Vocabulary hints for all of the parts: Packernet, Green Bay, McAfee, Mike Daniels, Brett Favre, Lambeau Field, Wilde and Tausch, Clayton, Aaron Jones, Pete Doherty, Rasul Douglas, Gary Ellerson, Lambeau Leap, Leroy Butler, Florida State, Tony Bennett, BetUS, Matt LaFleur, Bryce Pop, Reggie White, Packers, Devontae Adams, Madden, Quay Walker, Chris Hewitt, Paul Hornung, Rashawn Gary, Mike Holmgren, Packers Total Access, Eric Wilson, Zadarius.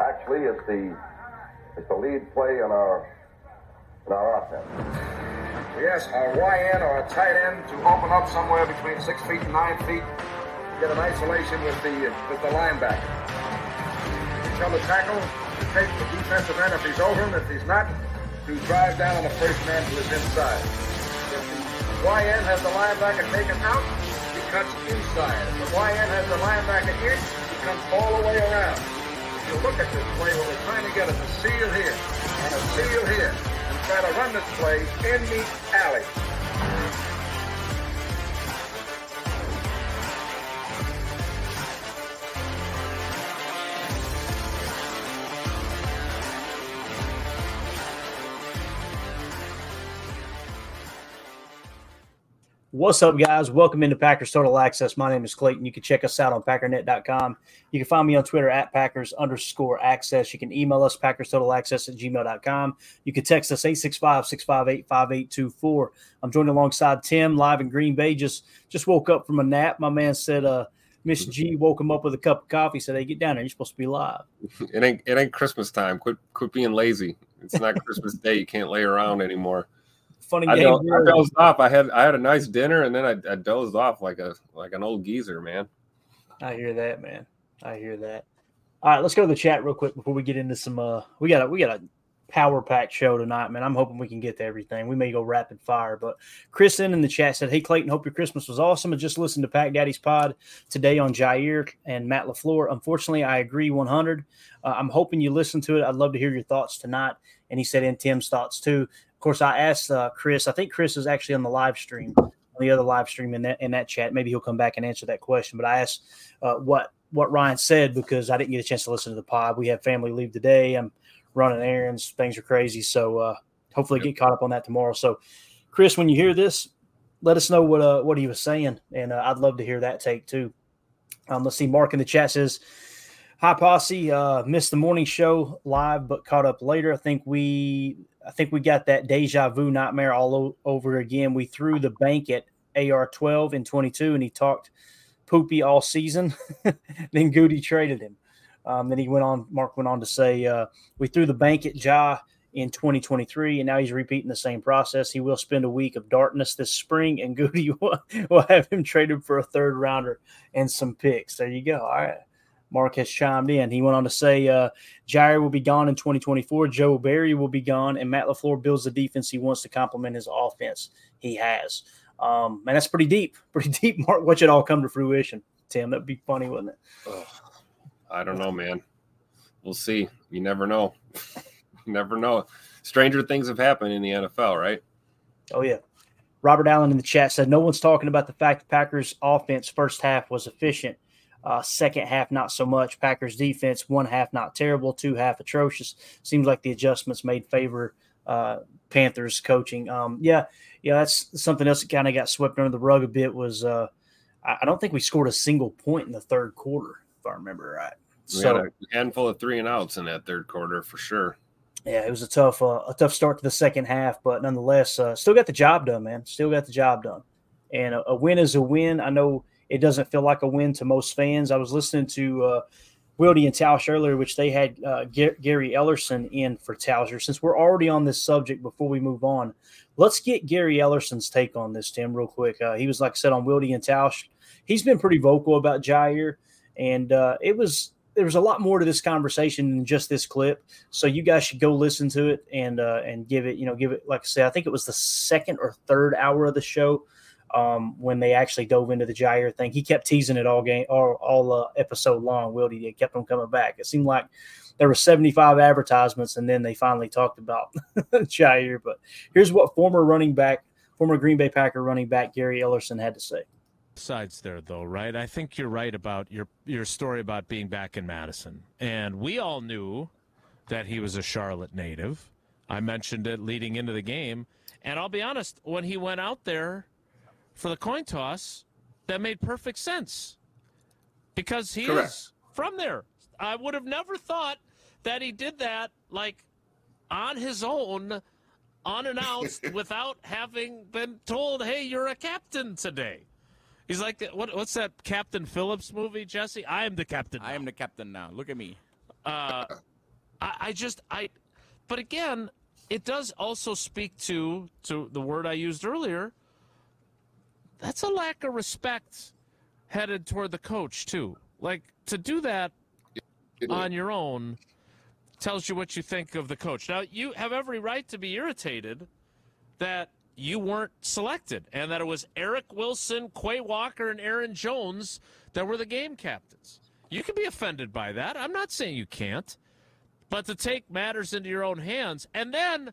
Actually, it's the lead play in our offense. Yes, a Y end or a tight end to open up somewhere between 6 feet and 9 feet. Get an isolation with the linebacker. You tell the tackle to take the defensive end if he's over him. If he's not, to drive down on the first man to his inside. If the Y end has the linebacker taken out, he cuts inside. If the Y end has the linebacker in, he comes all the way around. You look at this play where we're trying to get a seal here and a seal here and try to run this play in the alley. What's up, guys? Welcome into Packers Total Access. My name is Clayton. You can check us out on Packernet.com. You can find me on Twitter at Packers_access. You can email us, PackersTotalAccess@gmail.com. You can text us, 865-658-5824. I'm joined alongside Tim, live in Green Bay. Just woke up from a nap. My man said Miss G woke him up with a cup of coffee. Said, hey, get down there. You're supposed to be live. It ain't Christmas time. Quit being lazy. It's not Christmas Day. You can't lay around anymore. Funny game. I dozed off. I had a nice dinner, and then I dozed off like an old geezer, man. I hear that, man. I hear that. All right, let's go to the chat real quick before we get into some. We got a power pack show tonight, man. I'm hoping we can get to everything. We may go rapid fire, but Chris in the chat said, "Hey Clayton, hope your Christmas was awesome. I just listened to Pack Daddy's pod today on Jaire and Matt LaFleur. Unfortunately, I agree 100. I'm hoping you listen to it. I'd love to hear your thoughts tonight." And he said, "And Tim's thoughts too." Of course, I asked Chris. I think Chris is actually on the live stream, on the other live stream in that chat. Maybe he'll come back and answer that question. But I asked what Ryan said because I didn't get a chance to listen to the pod. We had family leave today. I'm running errands. Things are crazy. So hopefully get caught up on that tomorrow. So, Chris, when you hear this, let us know what he was saying. And I'd love to hear that take too. Let's see. Mark in the chat says, "Hi, Posse. Missed the morning show live but caught up later. I think we got that deja vu nightmare all over again. We threw the bank at AR-12 in 22, and he talked poopy all season. Then Goody traded him. Then Mark went on to say, we threw the bank at Ja in 2023, and now he's repeating the same process. He will spend a week of darkness this spring, and Goody will have him traded for a third-rounder and some picks." There you go. All right. Mark has chimed in. He went on to say, Jaire will be gone in 2024. Joe Barry will be gone. And Matt LaFleur builds the defense he wants to complement his offense. He has. And that's pretty deep. Pretty deep, Mark. Watch it all come to fruition, Tim. That'd be funny, wouldn't it? Oh, I don't know, man. We'll see. You never know. You never know. Stranger things have happened in the NFL, right? Oh, yeah. Robert Allen in the chat said, "No one's talking about the fact the Packers' offense first half was efficient. Second half, not so much. Packers defense, one half, not terrible. Two half, atrocious. Seems like the adjustments made favor Panthers coaching." Yeah, that's something else that kind of got swept under the rug a bit was I don't think we scored a single point in the third quarter, if I remember right. We had a handful of 3-and-outs in that third quarter for sure. Yeah, it was a tough start to the second half, but nonetheless, still got the job done, man. Still got the job done. And a win is a win. I know – it doesn't feel like a win to most fans. I was listening to Wilde and Tausch earlier, which they had Gary Ellerson in for Tauscher. Since we're already on this subject, before we move on, let's get Gary Ellerson's take on this, Tim, real quick. He was, like I said, on Wilde and Tausch. He's been pretty vocal about Jaire, and there was a lot more to this conversation than just this clip. So you guys should go listen to it and give it. Like I said, I think it was the second or third hour of the show when they actually dove into the Jaire thing. He kept teasing it all game, all episode long. Wilde did, kept on coming back. It seemed like there were 75 advertisements, and then they finally talked about Jaire. But here's what former Green Bay Packer running back Gary Ellerson had to say. Sides there, though, right? I think you're right about your story about being back in Madison, and we all knew that he was a Charlotte native. I mentioned it leading into the game, and I'll be honest, when he went out there for the coin toss, that made perfect sense because he is from there. I would have never thought that he did that, like, on his own, unannounced, without having been told, hey, you're a captain today. He's like, what's that Captain Phillips movie, Jesse? I am the captain now. I am the captain now. Look at me. But again, it does also speak to the word I used earlier. That's a lack of respect headed toward the coach, too. Like, to do that on your own tells you what you think of the coach. Now, you have every right to be irritated that you weren't selected, and that it was Eric Wilson, Quay Walker, and Aaron Jones that were the game captains. You can be offended by that. I'm not saying you can't, but to take matters into your own hands, and then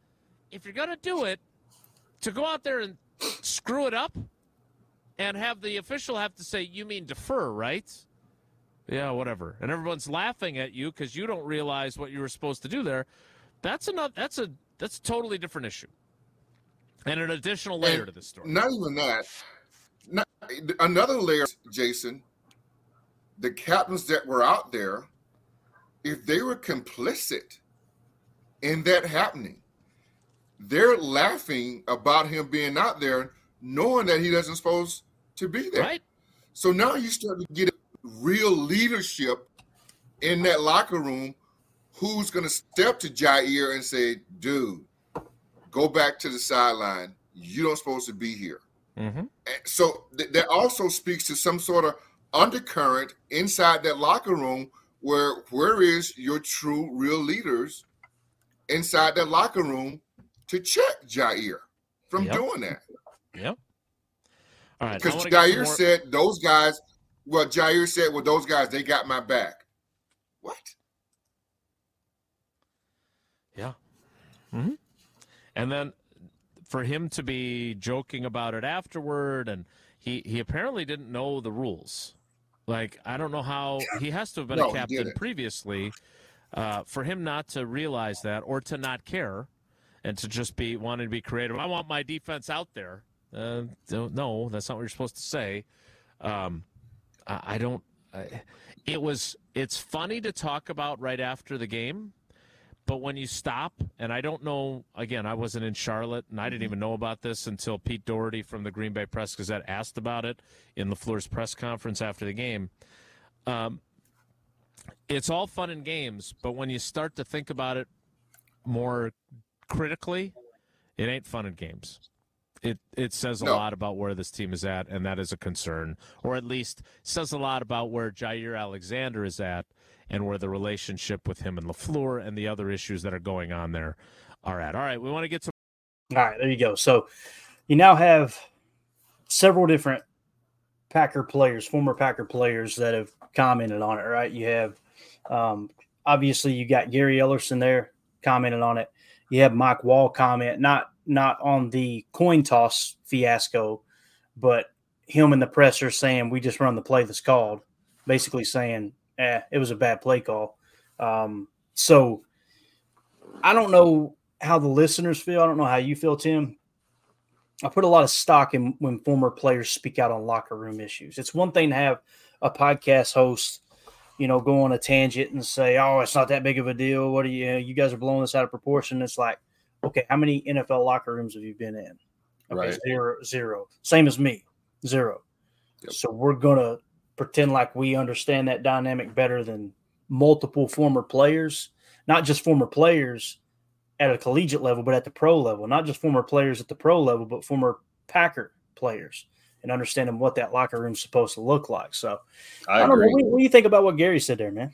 if you're going to do it, to go out there and screw it up and have the official have to say, you mean defer, right? Yeah, whatever. And everyone's laughing at you because you don't realize what you were supposed to do there. That's a totally different issue. And an additional layer to this story. Not even that. Another layer, Jason, the captains that were out there, if they were complicit in that happening, they're laughing about him being out there knowing that he doesn't supposed to be there. Right. So now you start to get real leadership in that locker room who's going to step to Jaire and say, dude, go back to the sideline. You don't supposed to be here. Mm-hmm. So that also speaks to some sort of undercurrent inside that locker room where is your true real leaders inside that locker room to check Jaire from doing that. Yep. All right. Because Jaire said those guys, they got my back. What? Yeah. Mm-hmm. And then for him to be joking about it afterward, and he apparently didn't know the rules. Like, I don't know how he has to have been a captain previously for him not to realize that or to not care and to just be wanting to be creative. I want my defense out there. No, that's not what you're supposed to say. It's funny to talk about right after the game. But when you stop, and I don't know, again, I wasn't in Charlotte, and I didn't even know about this until Pete Doherty from the Green Bay Press Gazette asked about it in LaFleur's press conference after the game. It's all fun and games, but when you start to think about it more critically, it ain't fun and games. It says a lot about where this team is at, and that is a concern, or at least says a lot about where Jaire Alexander is at, and where the relationship with him and LaFleur and the other issues that are going on there are at. All right, we want to get to – all right, there you go. So you now have several different Packer players, former Packer players that have commented on it, right? You have obviously you got Gary Ellerson there commented on it. You have Mike Wall comment, not on the coin toss fiasco, but him and the press are saying we just run the play that's called, basically saying – it was a bad play call. So I don't know how the listeners feel. I don't know how you feel, Tim. I put a lot of stock in when former players speak out on locker room issues. It's one thing to have a podcast host, go on a tangent and say, oh, it's not that big of a deal. What are you guys are blowing this out of proportion. It's like, okay, how many NFL locker rooms have you been in? Okay, right. Zero. Same as me, zero. Yep. So we're going to pretend like we understand that dynamic better than multiple former players, not just former players at a collegiate level, but at the pro level, not just former players at the pro level, but former Packer players, and understanding what that locker room is supposed to look like. So I don't know. What do you think about what Gary said there, man?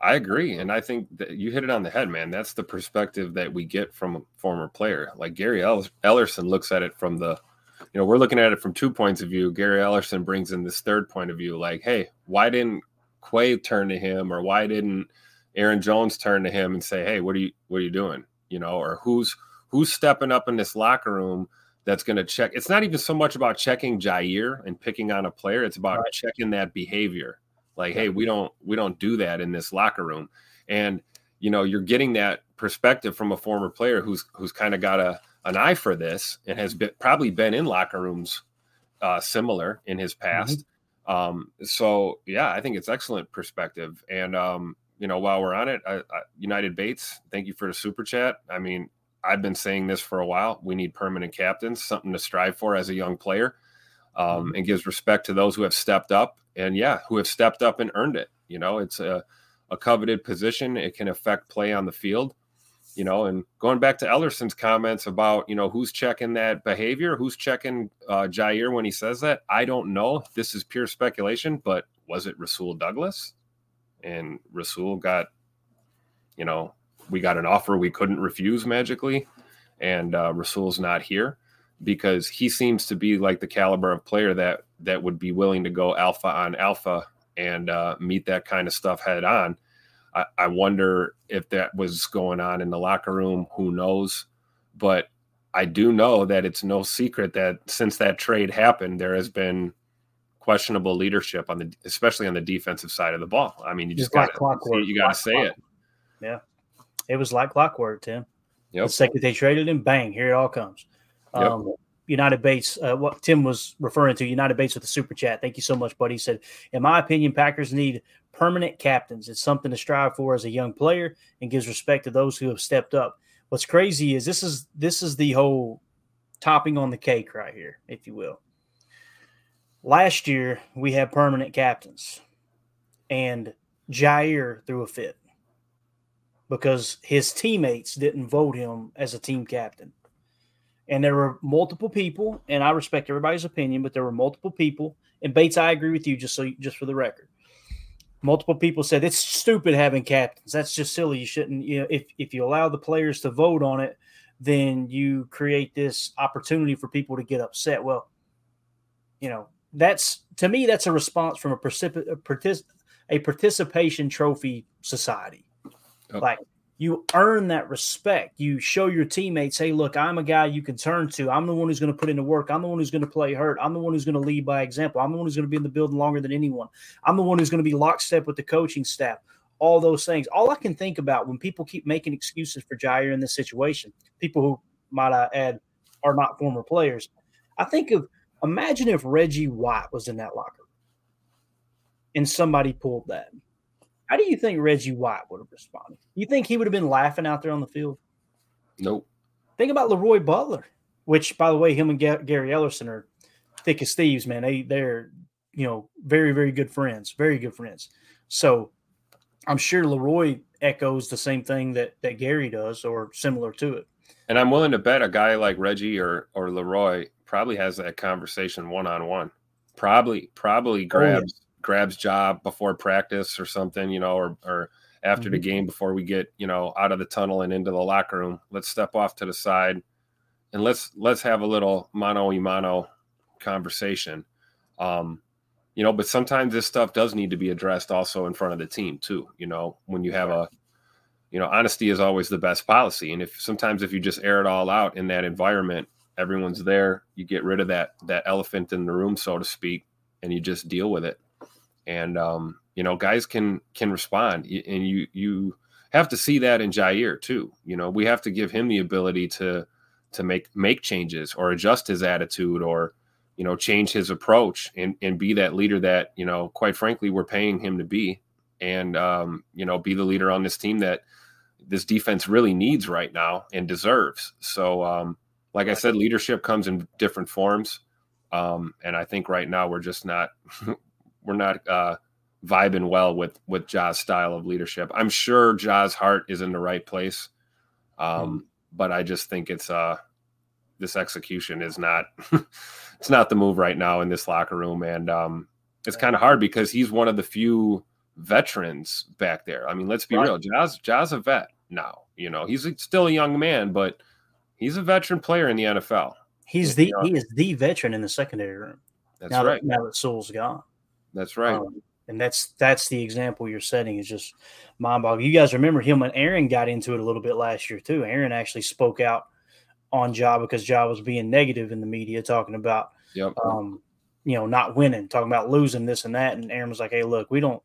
I agree. And I think that you hit it on the head, man. That's the perspective that we get from a former player. Like Gary Ellerson looks at it from the, you know, we're looking at it from 2 points of view. Gary Ellerson brings in this third point of view. Like, hey, why didn't Quay turn to him, or why didn't Aaron Jones turn to him and say, hey, what are you doing? You know, or who's stepping up in this locker room that's going to check. It's not even so much about checking Jaire and picking on a player. It's about checking that behavior. Like, hey, we don't do that in this locker room. And, you know, you're getting that perspective from a former player who's kind of got an eye for this and has probably been in locker rooms similar in his past. Mm-hmm. So, yeah, I think it's excellent perspective. And, you know, while we're on it, United Bates, thank you for the super chat. I mean, I've been saying this for a while. We need permanent captains, something to strive for as a young player, and gives respect to those who have stepped up. And, yeah, who have stepped up and earned it. You know, it's a coveted position. It can affect play on the field, you know. And going back to Ellerson's comments about, you know, who's checking that behavior, who's checking Jaire when he says that, I don't know. This is pure speculation, but was it Rasul Douglas? And Rasul got, you know, we got an offer we couldn't refuse magically, and Rasul's not here, because he seems to be like the caliber of player that would be willing to go alpha on alpha and meet that kind of stuff head on. I wonder if that was going on in the locker room. Who knows? But I do know that it's no secret that since that trade happened, there has been questionable leadership especially on the defensive side of the ball. I mean, you just got to say it. Yeah. It was like clockwork, Tim. Yep. The second they traded him, bang, here it all comes. Yep. United Bates, what Tim was referring to, United Bates with the super chat. Thank you so much, buddy. He said, in my opinion, Packers need permanent captains. It's something to strive for as a young player, and gives respect to those who have stepped up. What's crazy is this is the whole topping on the cake right here, if you will. Last year, we had permanent captains, and Jaire threw a fit because his teammates didn't vote him as a team captain. And there were multiple people, and I respect everybody's opinion, but there were multiple people. And Bates, I agree with you, just for the record. Multiple people said it's stupid having captains. That's just silly. You shouldn't. You know, if you allow the players to vote on it, then you create this opportunity for people to get upset. Well, you know, that's, to me, that's a response from a participation trophy society. Okay. Like, you earn that respect. You show your teammates, hey, look, I'm a guy you can turn to. I'm the one who's going to put in the work. I'm the one who's going to play hurt. I'm the one who's going to lead by example. I'm the one who's going to be in the building longer than anyone. I'm the one who's going to be lockstep with the coaching staff. All those things. All I can think about when people keep making excuses for Jaire in this situation, people who, might I add, are not former players, I think of, imagine if Reggie White was in that locker room and somebody pulled that. How do you think Reggie White would have responded? You think he would have been laughing out there on the field? Nope. Think about Leroy Butler, which, by the way, him and Gary Ellerson are thick as thieves, man. They're, you know, very, very good friends, very good friends. So I'm sure Leroy echoes the same thing that Gary does, or similar to it. And I'm willing to bet a guy like Reggie or Leroy probably has that conversation one-on-one. Probably grabs. Oh, yeah. Grabs job before practice or something, you know, or after the game, before we get, you know, out of the tunnel and into the locker room. Let's step off to the side and let's have a little mano-a-mano conversation. You know, but sometimes this stuff does need to be addressed also in front of the team too. You know, when you have honesty is always the best policy. And if you just air it all out in that environment, everyone's there, you get rid of that elephant in the room, so to speak, and you just deal with it. And, you know, guys can respond, and you have to see that in Jaire too. You know, we have to give him the ability to make changes or adjust his attitude, or, you know, change his approach and be that leader that, you know, quite frankly, we're paying him to be, and, you know, be the leader on this team that this defense really needs right now and deserves. So, like I said, leadership comes in different forms. And I think right now we're just not, vibing well with Ja's style of leadership. I'm sure Ja's heart is in the right place. But I just think it's this execution is not it's not the move right now in this locker room. And it's kind of hard because he's one of the few veterans back there. I mean, let's be real. Ja's a vet now. You know, he's still a young man, but he's a veteran player in the NFL. He is the veteran in the secondary room. That's now right. Now that Sewell's gone. That's right. And that's the example you're setting is just mind-boggling. You guys remember him and Aaron got into it a little bit last year too. Aaron actually spoke out on Ja because Ja was being negative in the media, talking about not winning, talking about losing this and that. And Aaron was like, "Hey, look, we don't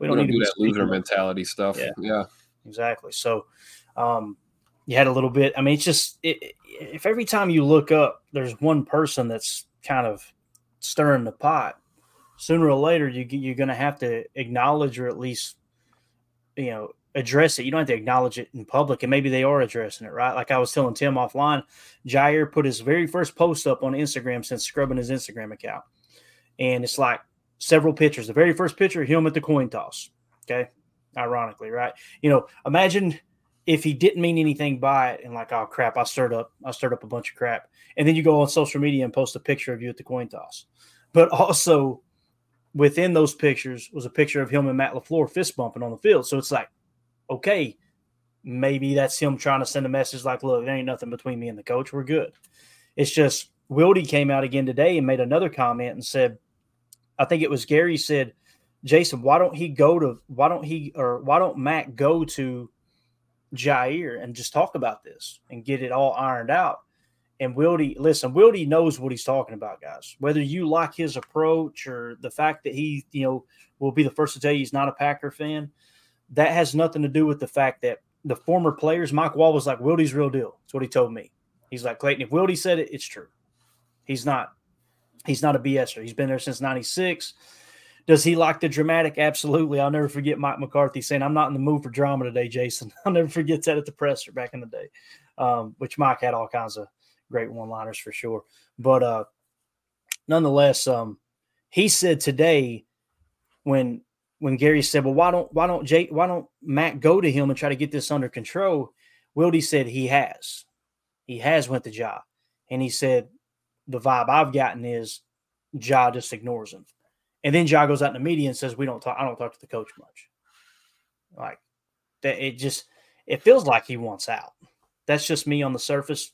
need to do that loser mentality stuff." Yeah, exactly. So you had a little bit. I mean, it's just if every time you look up, there's one person that's kind of stirring the pot. Sooner or later, you're going to have to acknowledge or at least, address it. You don't have to acknowledge it in public, and maybe they are addressing it, right? Like I was telling Tim offline, Jaire put his very first post up on Instagram since scrubbing his Instagram account, and it's like several pictures. The very first picture, him at the coin toss, okay? Ironically, right? Imagine if he didn't mean anything by it and like, oh, crap, I stirred up a bunch of crap. And then you go on social media and post a picture of you at the coin toss. But also – within those pictures was a picture of him and Matt LaFleur fist bumping on the field. So it's like, okay, maybe that's him trying to send a message like, look, there ain't nothing between me and the coach. We're good. It's just Wildy came out again today and made another comment and said, I think it was Gary said, Jason, why don't Matt go to Jaire and just talk about this and get it all ironed out? And Wildy knows what he's talking about, guys. Whether you like his approach or the fact that he, will be the first to tell you he's not a Packer fan, that has nothing to do with the fact that the former players, Mike Wall was like, Wildy's real deal. That's what he told me. He's like, Clayton, if Wildy said it, it's true. He's not a BSer. He's been there since 96. Does he like the dramatic? Absolutely. I'll never forget Mike McCarthy saying, I'm not in the mood for drama today, Jason. I'll never forget that at the presser back in the day, which Mike had all kinds of great one-liners for sure. But nonetheless, he said today when Gary said, well, why don't Matt go to him and try to get this under control? Wildy said he has went to Ja. And he said, the vibe I've gotten is Ja just ignores him. And then Ja goes out in the media and says, I don't talk to the coach much. Like that, it feels like he wants out. That's just me on the surface.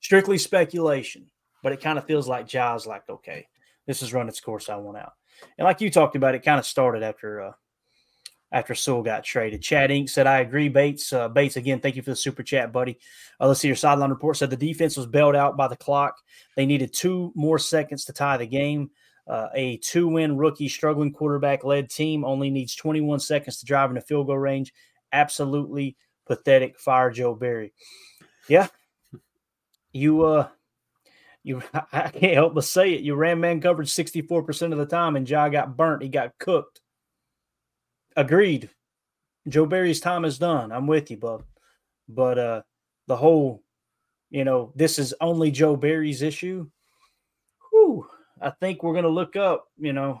Strictly speculation, but it kind of feels like Ja's like, okay, this has run its course. I want out. And like you talked about, it kind of started after Sewell got traded. Chad Inc. said, I agree, Bates. Bates, again, thank you for the super chat, buddy. Let's see, your sideline report said the defense was bailed out by the clock. They needed 2 more seconds to tie the game. A 2-win rookie struggling quarterback-led team only needs 21 seconds to drive in a field goal range. Absolutely pathetic. Fire Joe Barry. Yeah. I can't help but say it. You ran man coverage 64% of the time, and Ja got burnt. He got cooked. Agreed. Joe Barry's time is done. I'm with you, bub. But the whole, this is only Joe Barry's issue. Whew. I think we're going to look up, in a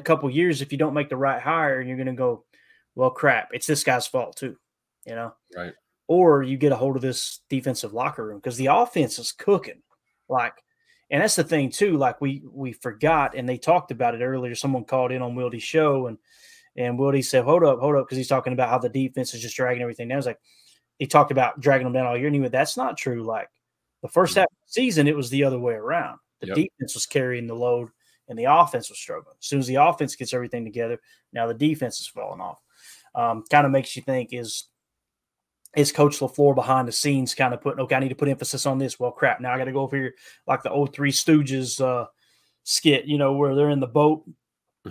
couple years, if you don't make the right hire, and you're going to go, well, crap, it's this guy's fault too, Right. Or you get a hold of this defensive locker room because the offense is cooking. And that's the thing too. Like we forgot, and they talked about it earlier. Someone called in on Wildy's show, and Wildy said, "Hold up," because he's talking about how the defense is just dragging everything down. It's like he talked about dragging them down all year, and he went, "That's not true." Like the first half of the season, it was the other way around. The defense was carrying the load, and the offense was struggling. As soon as the offense gets everything together, now the defense is falling off. Kind of makes you think is Coach LaFleur behind the scenes kind of putting, okay, I need to put emphasis on this. Well, crap, now I got to go over here like the old Three Stooges skit, where they're in the boat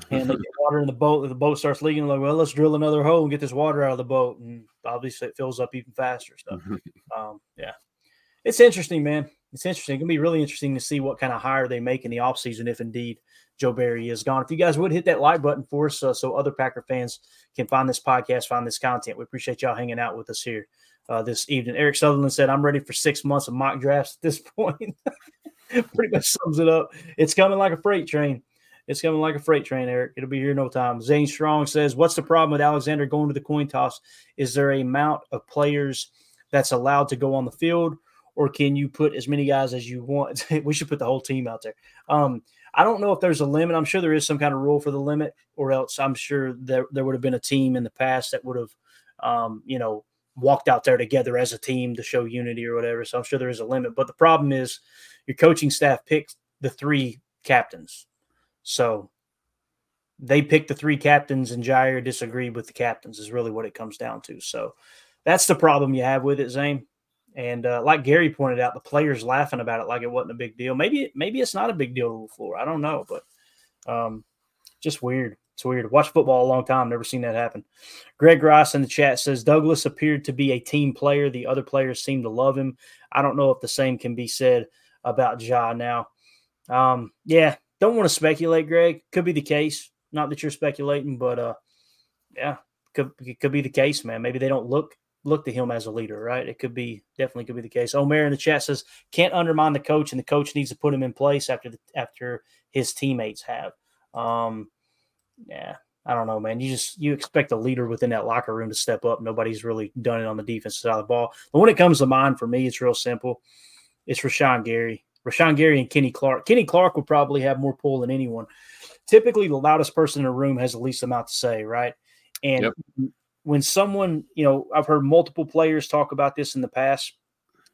and they get water in the boat and the boat starts leaking. Like, well, let's drill another hole and get this water out of the boat. And obviously it fills up even faster. So, it's interesting, man. It's interesting. It's going to be really interesting to see what kind of hire they make in the offseason if indeed Joe Barry is gone. If you guys would hit that like button for us so other Packer fans can find this podcast, find this content. We appreciate y'all hanging out with us here this evening. Eric Sutherland said, I'm ready for 6 months of mock drafts at this point. Pretty much sums it up. It's coming like a freight train. It's coming like a freight train, Eric. It'll be here no time. Zane Strong says, what's the problem with Alexander going to the coin toss? Is there a amount of players that's allowed to go on the field, or can you put as many guys as you want? We should put the whole team out there. I don't know if there's a limit. I'm sure there is some kind of rule for the limit, or else I'm sure there would have been a team in the past that would have, walked out there together as a team to show unity or whatever. So I'm sure there is a limit. But the problem is your coaching staff picks the three captains. So they picked the three captains, and Jaire disagreed with the captains is really what it comes down to. So that's the problem you have with it, Zane. And like Gary pointed out, the players laughing about it like it wasn't a big deal. Maybe it's not a big deal to LaFleur. I don't know, but just weird. It's weird. Watch football a long time. Never seen that happen. Greg Rice in the chat says, Douglas appeared to be a team player. The other players seem to love him. I don't know if the same can be said about Ja now. Don't want to speculate, Greg. Could be the case. Not that you're speculating, but it could be the case, man. Maybe they don't look to him as a leader, right? It could be, definitely could be the case. Omer in the chat says, can't undermine the coach, and the coach needs to put him in place after his teammates have. Yeah, I don't know, man. You expect a leader within that locker room to step up. Nobody's really done it on the defensive side of the ball. But when it comes to mine, for me, it's real simple. It's Rashawn Gary and Kenny Clark. Kenny Clark would probably have more pull than anyone. Typically, the loudest person in a room has the least amount to say, right? And when someone, I've heard multiple players talk about this in the past.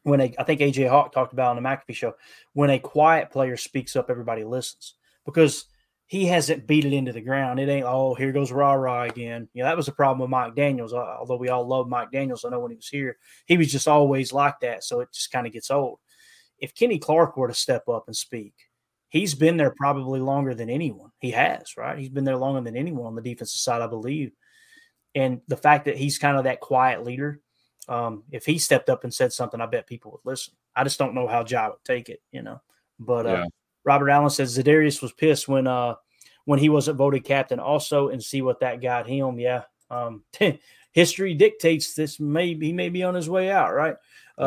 I think AJ Hawk talked about it on the McAfee show, when a quiet player speaks up, everybody listens, because he hasn't beat it into the ground. It ain't, here goes rah-rah again. That was the problem with Mike Daniels. Although we all love Mike Daniels, I know when he was here, he was just always like that, so it just kind of gets old. If Kenny Clark were to step up and speak, he's been there probably longer than anyone. He has, right? He's been there longer than anyone on the defensive side, I believe. And the fact that he's kind of that quiet leader, if he stepped up and said something, I bet people would listen. I just don't know how Ja would take it, But – Robert Allen says Zadarius was pissed when he wasn't voted captain also, and see what that got him. Yeah. History dictates this. He may be on his way out, right?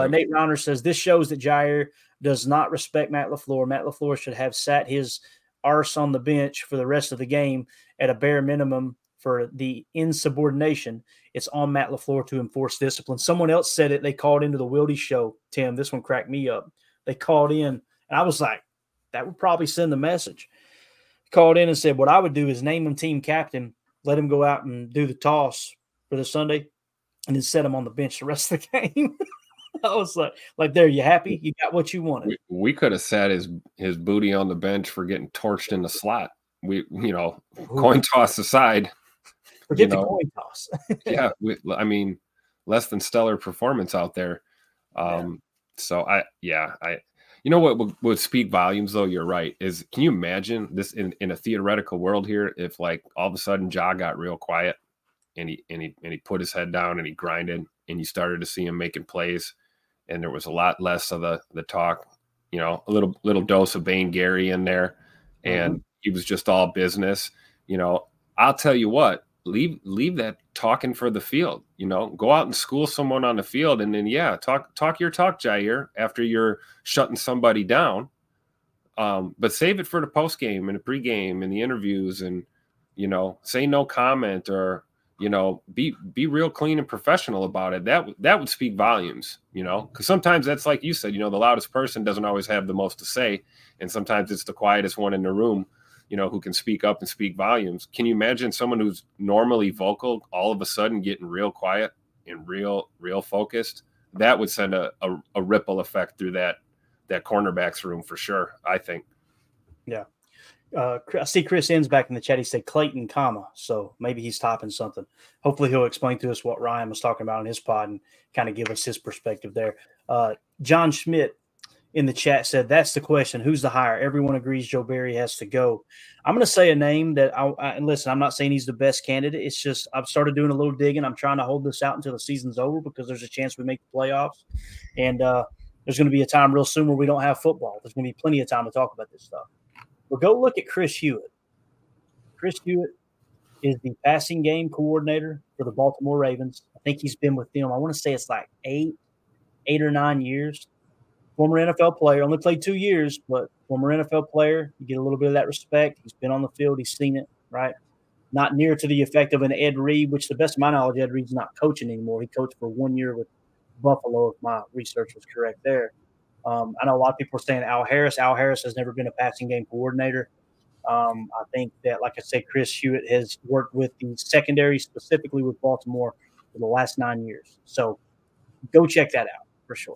Nate Rauner says this shows that Jaire does not respect Matt LaFleur. Matt LaFleur should have sat his arse on the bench for the rest of the game at a bare minimum for the insubordination. It's on Matt LaFleur to enforce discipline. Someone else said it. They called into the Wildy show, Tim. This one cracked me up. They called in, and I was like, that would probably send the message. Called in and said, what I would do is name him team captain, let him go out and do the toss for the Sunday, and then set him on the bench the rest of the game. I was like, there, you happy? You got what you wanted. We could have sat his booty on the bench for getting torched in the slot. Coin toss aside. Forget the coin toss. Less than stellar performance out there. You know what would speak volumes, though, you're right, is can you imagine this in a theoretical world here if, all of a sudden Ja got real quiet and he put his head down and he grinded and you started to see him making plays and there was a lot less of the talk, a little dose of Bane Gary in there, and he was just all business. I'll tell you what, leave that talking for the field, go out and school someone on the field, and then talk your talk, Jaire, after you're shutting somebody down, but save it for the post game and the pregame and the interviews, and say no comment, or be real clean and professional about it. That would speak volumes, because sometimes that's like you said, the loudest person doesn't always have the most to say, and sometimes it's the quietest one in the room who can speak up and speak volumes. Can you imagine someone who's normally vocal all of a sudden getting real quiet and real focused? That would send a ripple effect through that cornerback's room for sure, I think. Yeah. I see Chris Inns back in the chat. He said Clayton, , so maybe he's typing something. Hopefully he'll explain to us what Ryan was talking about on his pod and kind of give us his perspective there. John Schmidt in the chat said, that's the question. Who's the hire? Everyone agrees Joe Barry has to go. I'm going to say a name that I'm not saying he's the best candidate. It's just I've started doing a little digging. I'm trying to hold this out until the season's over because there's a chance we make the playoffs. And there's going to be a time real soon where we don't have football. There's going to be plenty of time to talk about this stuff. Well, go look at Chris Hewitt. Chris Hewitt is the passing game coordinator for the Baltimore Ravens. I think he's been with them, I want to say it's like eight or 9 years. former NFL player, only played 2 years, but former NFL player, you get a little bit of that respect. He's been on the field. He's seen it, right? Not near to the effect of an Ed Reed, which to the best of my knowledge, Ed Reed's not coaching anymore. He coached for 1 year with Buffalo, if my research was correct there. I know a lot of people are saying Al Harris. Al Harris has never been a passing game coordinator. I think that, like I said, Chris Hewitt has worked with the secondary, specifically with Baltimore, for the last 9 years. So go check that out for sure.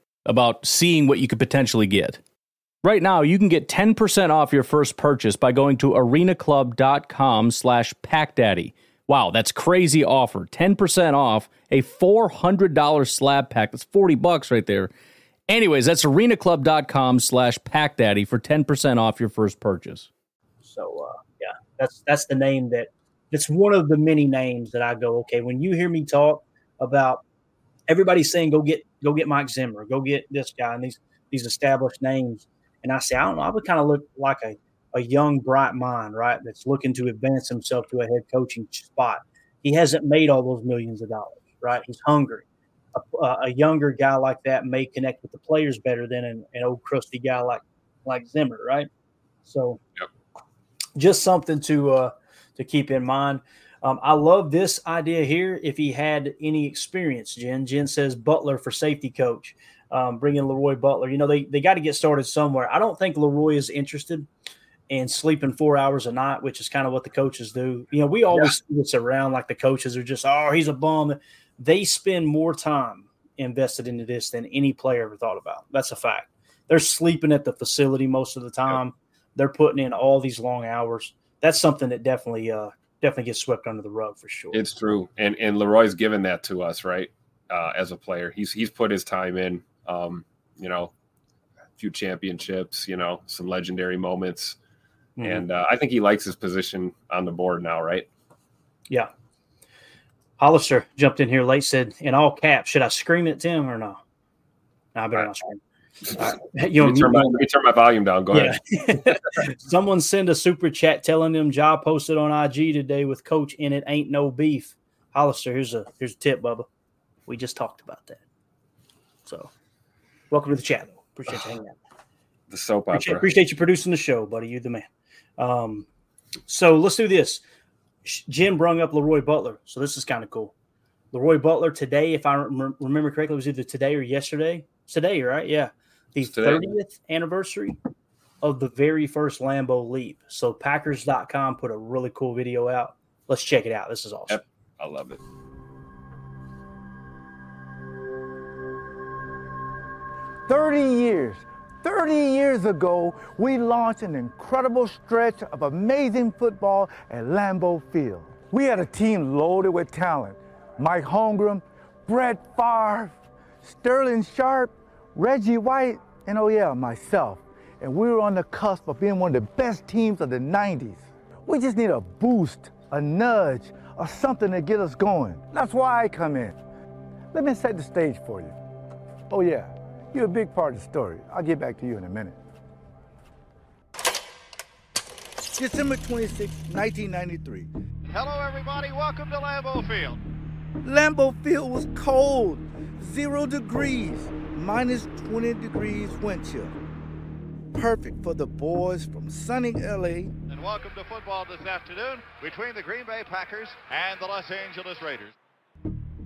about seeing what you could potentially get. Right now, you can get 10% off your first purchase by going to arenaclub.com/packdaddy. Wow, that's crazy offer. 10% off a $400 slab pack. That's $40 right there. Anyways, that's arenaclub.com/packdaddy for 10% off your first purchase. So, yeah, that's the name that – it's one of the many names that I go, okay, when you hear me talk about – everybody's saying go get Mike Zimmer, go get this guy, and these established names. And I say, I don't know, I would kind of look like a young, bright mind, right, that's looking to advance himself to a head coaching spot. He hasn't made all those millions of dollars, right? He's hungry. A younger guy like that may connect with the players better than an old crusty guy like Zimmer, right? So yep. Just something to keep in mind. I love this idea here. If he had any experience, Jen says Butler for safety coach, bring in Leroy Butler. You know, they got to get started somewhere. I don't think Leroy is interested in sleeping 4 hours a night, which is kind of what the coaches do. You know, we always see this around like the coaches are just, oh, he's a bum. They spend more time invested into this than any player ever thought about. That's a fact. They're sleeping at the facility most of the time. Yep. They're putting in all these long hours. That's something that definitely gets swept under the rug for sure. It's true. And Leroy's given that to us, right? As a player, he's put his time in, you know, a few championships, you know, some legendary moments. Mm-hmm. And I think he likes his position on the board now, right? Yeah. Hollister jumped in here late, said in all caps, should I scream at Tim or no? No, I better not scream. Let me turn my volume down. Go ahead. Someone send a super chat telling them Ja posted on IG today with coach and it ain't no beef. Hollister, here's a tip, Bubba. We just talked about that. So welcome to the chat. Appreciate you hanging out. The soap opera. Appreciate you producing the show, buddy. You're the man. So let's do this. Jim brung up Leroy Butler. So this is kind of cool. Leroy Butler today, if I remember correctly, it was either today or yesterday. Today, right? Yeah. The 30th anniversary of the very first Lambeau Leap. So Packers.com put a really cool video out. Let's check it out. This is awesome. Yep. I love it. 30 years ago, we launched an incredible stretch of amazing football at Lambeau Field. We had a team loaded with talent. Mike Holmgren, Brett Favre, Sterling Sharp, Reggie White, and oh yeah, myself. And we were on the cusp of being one of the best teams of the 90s. We just need a boost, a nudge, or something to get us going. That's why I come in. Let me set the stage for you. Oh yeah, you're a big part of the story. I'll get back to you in a minute. December 26, 1993. Hello everybody, welcome to Lambeau Field. Lambeau Field was cold, 0 degrees, minus 20 degrees wind chill. Perfect for the boys from sunny LA. And welcome to football this afternoon between the Green Bay Packers and the Los Angeles Raiders.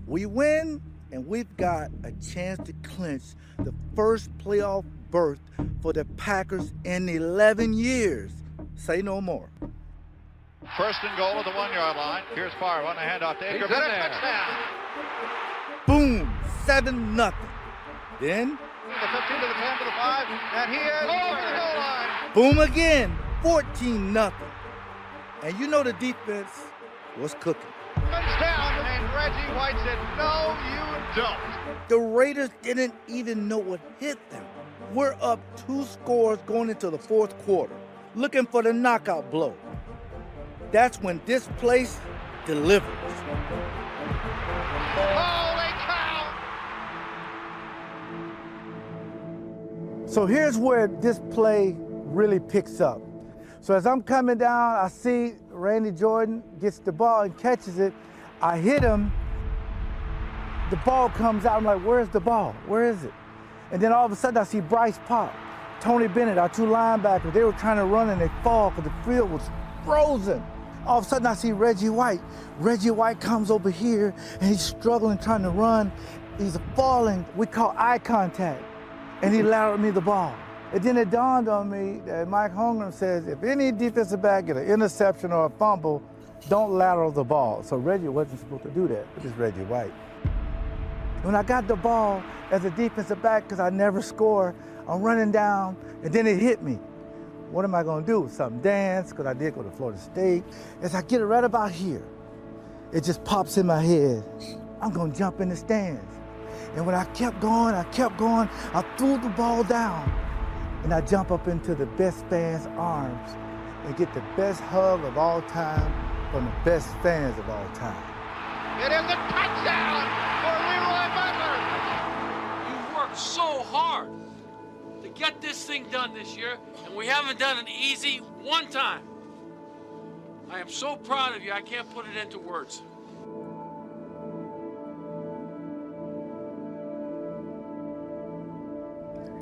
We win, and we've got a chance to clinch the first playoff berth for the Packers in 11 years. Say no more. First and goal at the 1-yard line. Here's Favre on the handoff to Ingram. Touchdown. Boom, 7-0. Then the 15 to the 10 to the 5, and he is over the goal line. Boom again, 14-0. And you know the defense was cooking. Comes down, and Reggie White said, no, you don't. The Raiders didn't even know what hit them. We're up 2 scores going into the 4th quarter, looking for the knockout blow. That's when this place delivers. Holy cow! So here's where this play really picks up. So as I'm coming down, I see Randy Jordan gets the ball and catches it. I hit him. The ball comes out. I'm like, where's the ball? Where is it? And then all of a sudden, I see Bryce Pop, Tony Bennett, our 2 linebackers. They were trying to run, and they fall because the field was frozen. All of a sudden, I see Reggie White. Reggie White comes over here, and he's struggling, trying to run. He's falling. We call eye contact. And he latered me the ball. And then it dawned on me that Mike Holmgren says, if any defensive back get an interception or a fumble, don't lateral the ball. So Reggie wasn't supposed to do that, but it's Reggie White. When I got the ball as a defensive back, because I never score, I'm running down, and then it hit me. What am I gonna do? Something dance, because I did go to Florida State. As I get it right about here, it just pops in my head. I'm gonna jump in the stands. And when I kept going, I threw the ball down. And I jump up into the best fan's arms and get the best hug of all time from the best fans of all time. It is a touchdown for Leroy Butler. You worked so hard to get this thing done this year, and we haven't done it easy one time. I am so proud of you, I can't put it into words.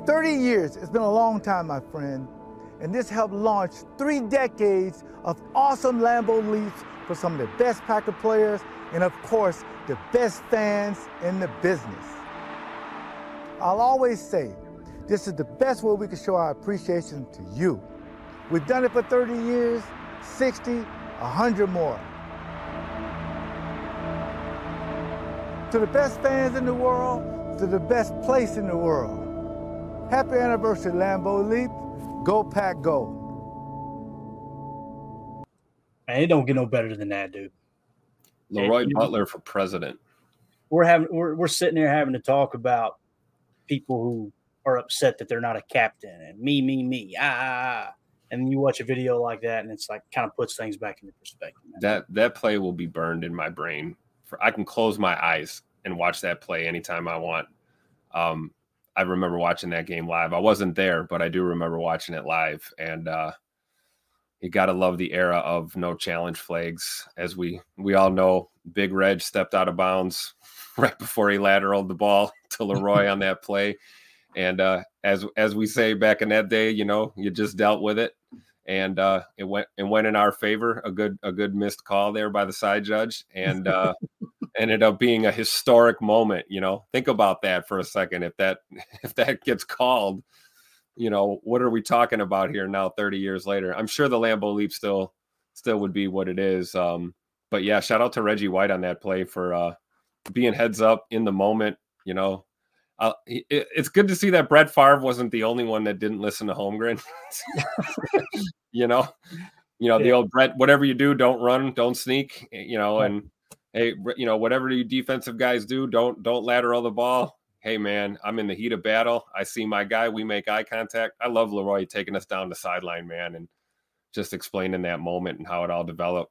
"30 years, it's been a long time, my friend, and this helped launch 3 decades of awesome Lambeau Leaps for some of the best Packer players and, of course, the best fans in the business. I'll always say, this is the best way we can show our appreciation to you. We've done it for 30 years, 60, 100 more. To the best fans in the world, to the best place in the world. Happy anniversary, Lambeau Leap. Go Pack Go." Man, it don't get no better than that, dude. Leroy Butler for president. We're sitting there having to talk about people who are upset that they're not a captain and me. And you watch a video like that, and it's like kind of puts things back into perspective. Man. That play will be burned in my brain. I can close my eyes and watch that play anytime I want. I remember watching that game live. I wasn't there, but I do remember watching it live. And you got to love the era of no challenge flags. As we all know, Big Reg stepped out of bounds right before he lateraled the ball to Leroy on that play. And as we say back in that day, you know, you just dealt with it. And it went in our favor, a good missed call there by the side judge, and ended up being a historic moment. You know, think about that for a second. If that gets called, you know, what are we talking about here now 30 years later? I'm sure the Lambeau Leap still would be what it is. But yeah, shout out to Reggie White on that play for being heads up in the moment. You know, It's good to see that Brett Favre wasn't the only one that didn't listen to Holmgren. The old Brett, whatever you do, don't run, don't sneak, and hey, whatever you defensive guys do, don't lateral the ball. Hey man, I'm in the heat of battle. I see my guy. We make eye contact. I love Leroy taking us down the sideline, man. And just explaining that moment and how it all developed.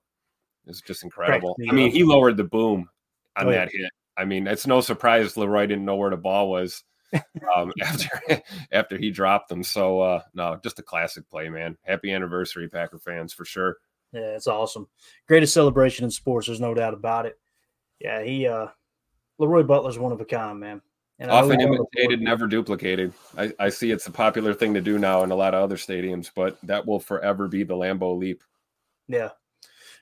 It's just incredible. Right. I mean, he lowered the boom on that hit. I mean, it's no surprise Leroy didn't know where the ball was after he dropped them. So, no, just a classic play, man. Happy anniversary, Packer fans, for sure. Yeah, it's awesome. Greatest celebration in sports. There's no doubt about it. Yeah, Leroy Butler's one of a kind, man. And often imitated, never duplicated. I see it's a popular thing to do now in a lot of other stadiums, but that will forever be the Lambeau Leap. Yeah.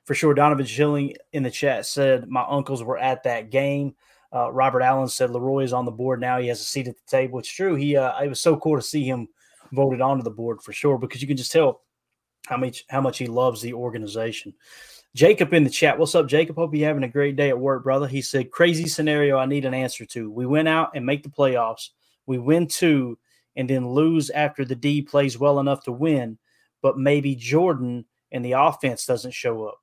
For sure. Donovan Schilling in the chat said, my uncles were at that game. Robert Allen said, Leroy is on the board now. He has a seat at the table. It's true. It was so cool to see him voted onto the board for sure, because you can just tell how much he loves the organization. Jacob in the chat. What's up, Jacob? Hope you're having a great day at work, brother. He said, crazy scenario I need an answer to. We went out and make the playoffs. We win two and then lose after the D plays well enough to win, but maybe Jordan and the offense doesn't show up.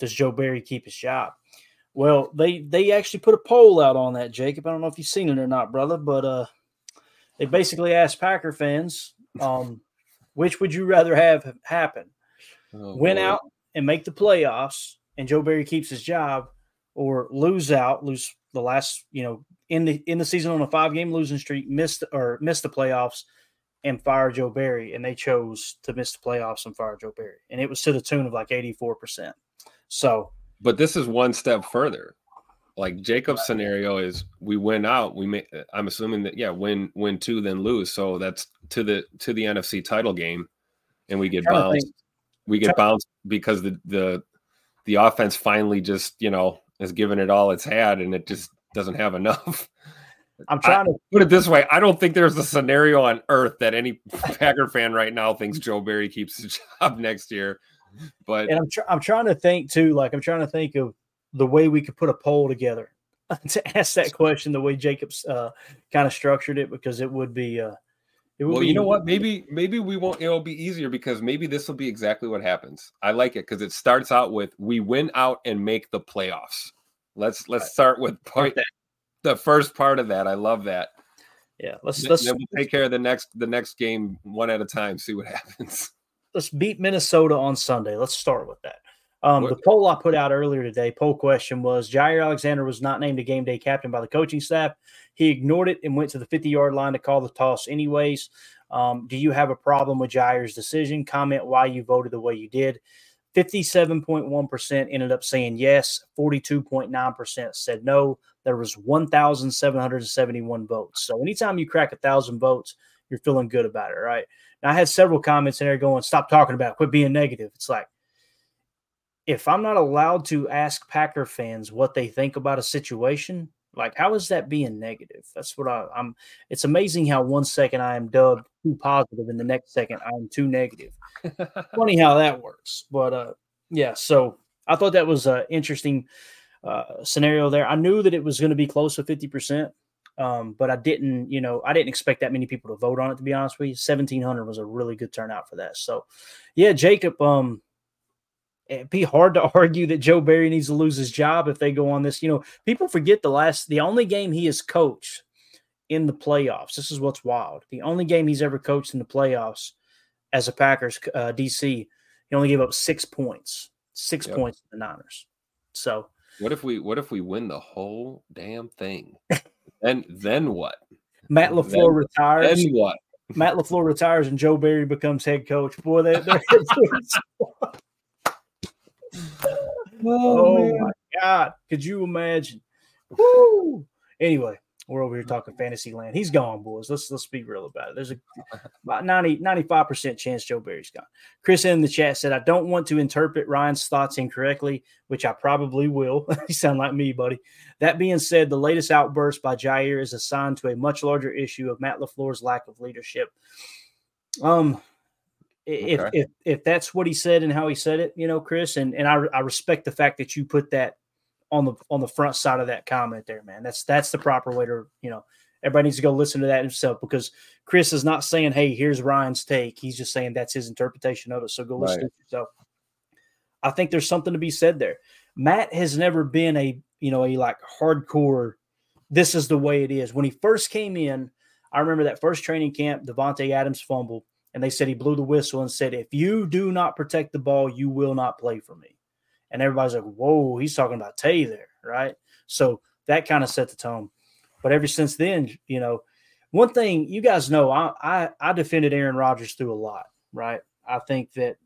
Does Joe Barry keep his job? Well, they actually put a poll out on that, Jacob. I don't know if you've seen it or not, brother, but they basically asked Packer fans, which would you rather have happen? Win out and make the playoffs and Joe Barry keeps his job, or lose the last, in the season on a 5-game losing streak, miss the playoffs and fire Joe Barry. And they chose to miss the playoffs and fire Joe Barry. And it was to the tune of like 84%. So, but this is one step further. Like Jacob's scenario is we win out. I'm assuming that win two then lose. So that's to the NFC title game, and we get bounced. We get bounced because the offense finally just has given it all it's had, and it just doesn't have enough. I'm trying to put it this way. I don't think there's a scenario on earth that any Packer fan right now thinks Joe Barry keeps his job next year. But I'm trying to think too. Like I'm trying to think of the way we could put a poll together to ask that question. The way Jacob's kind of structured it, because it would be. What? Maybe we won't. It'll be easier because maybe this will be exactly what happens. I like it because it starts out with we win out and make the playoffs. Let's start with the first part of that. I love that. Yeah, let's we'll take care of the next game one at a time. See what happens. Let's beat Minnesota on Sunday. Let's start with that. The poll I put out earlier today, poll question was, Jaire Alexander was not named a game day captain by the coaching staff. He ignored it and went to the 50-yard line to call the toss anyways. Do you have a problem with Jaire's decision? Comment why you voted the way you did. 57.1% ended up saying yes. 42.9% said no. There was 1,771 votes. So anytime you crack 1,000 votes, you're feeling good about it, right? And I had several comments in there going, stop talking about it, quit being negative. It's like, if I'm not allowed to ask Packer fans what they think about a situation, like how is that being negative? That's what I'm – it's amazing how one second I am dubbed too positive and the next second I am too negative. Funny how that works. But, so I thought that was an interesting scenario there. I knew that it was going to be close to 50%. But I didn't expect that many people to vote on it, to be honest with you. 1,700 was a really good turnout for that. So, yeah, Jacob, it'd be hard to argue that Joe Barry needs to lose his job if they go on this. People forget the only game he has coached in the playoffs. This is what's wild. The only game he's ever coached in the playoffs as a Packers DC, he only gave up 6 points. Points to the Niners. So what if we win the whole damn thing? Then what? Matt LaFleur retires. Then what? Matt LaFleur retires and Joe Barry becomes head coach. Boy, they're oh my God. Could you imagine? Woo! Anyway, we're over here talking fantasy land. He's gone, boys. Let's be real about it. There's about 95% chance Joe Barry's gone. Chris in the chat said, I don't want to interpret Ryan's thoughts incorrectly, which I probably will. You sound like me, buddy. That being said, the latest outburst by Jaire is a sign to a much larger issue of Matt LaFleur's lack of leadership. If that's what he said and how he said it, Chris, and I respect the fact that you put that on the front side of that comment there, man. That's the proper way to everybody needs to go listen to that himself, because Chris is not saying, hey, here's Ryan's take. He's just saying that's his interpretation of it. So go listen to it yourself. I think there's something to be said there. Matt has never been a like hardcore, this is the way it is. When he first came in, I remember that first training camp, Devontae Adams fumbled, and they said he blew the whistle and said, if you do not protect the ball, you will not play for me. And everybody's like, whoa, he's talking about Tay there, right? So that kind of set the tone. But ever since then, one thing you guys know, I defended Aaron Rodgers through a lot, right? I think that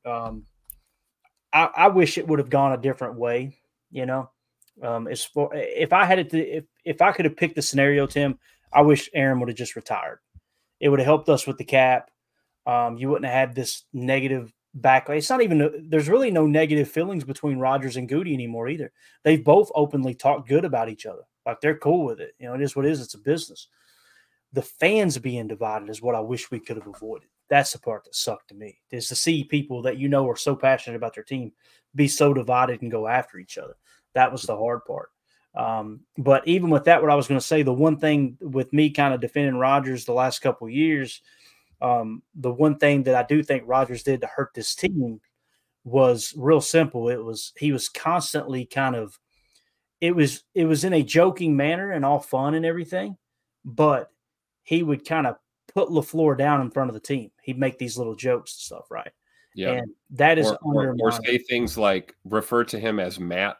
I wish it would have gone a different way, If I could have picked the scenario, Tim, I wish Aaron would have just retired. It would have helped us with the cap. You wouldn't have had this negative backlash. It's not even – there's really no negative feelings between Rodgers and Goody anymore either. They've both openly talked good about each other. Like, they're cool with it. It is what it is. It's a business. The fans being divided is what I wish we could have avoided. That's the part that sucked to me, is to see people that are so passionate about their team be so divided and go after each other. That was the hard part. But even with that, what I was going to say, the one thing with me kind of defending Rodgers the last couple of years – the one thing that I do think Rodgers did to hurt this team was real simple. It was in a joking manner and all fun and everything, but he would kind of put LaFleur down in front of the team. He'd make these little jokes and stuff, right? Yeah. And that is or say things like refer to him as Matt.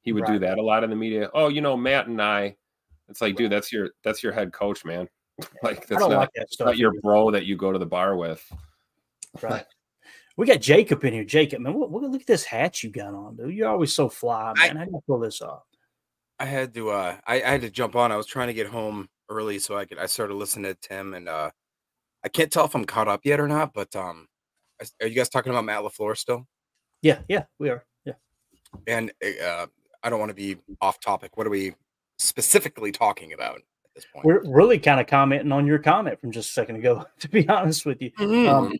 He would do that a lot in the media. Oh, Matt and I. It's like, dude, that's your head coach, man. Like, that's not, like that stuff, not your bro that you go to the bar with. Right. We got Jacob in here. Jacob, man, we're going to look at this hat you got on, dude. You're always so fly, man. How do you pull this off? I had to I had to jump on. I was trying to get home early so I started listening to Tim, and I can't tell if I'm caught up yet or not, but are you guys talking about Matt LaFleur still? Yeah, we are. Yeah. And I don't want to be off topic. What are we specifically talking about? Point. We're really kind of commenting on your comment from just a second ago, to be honest with you. Mm-hmm.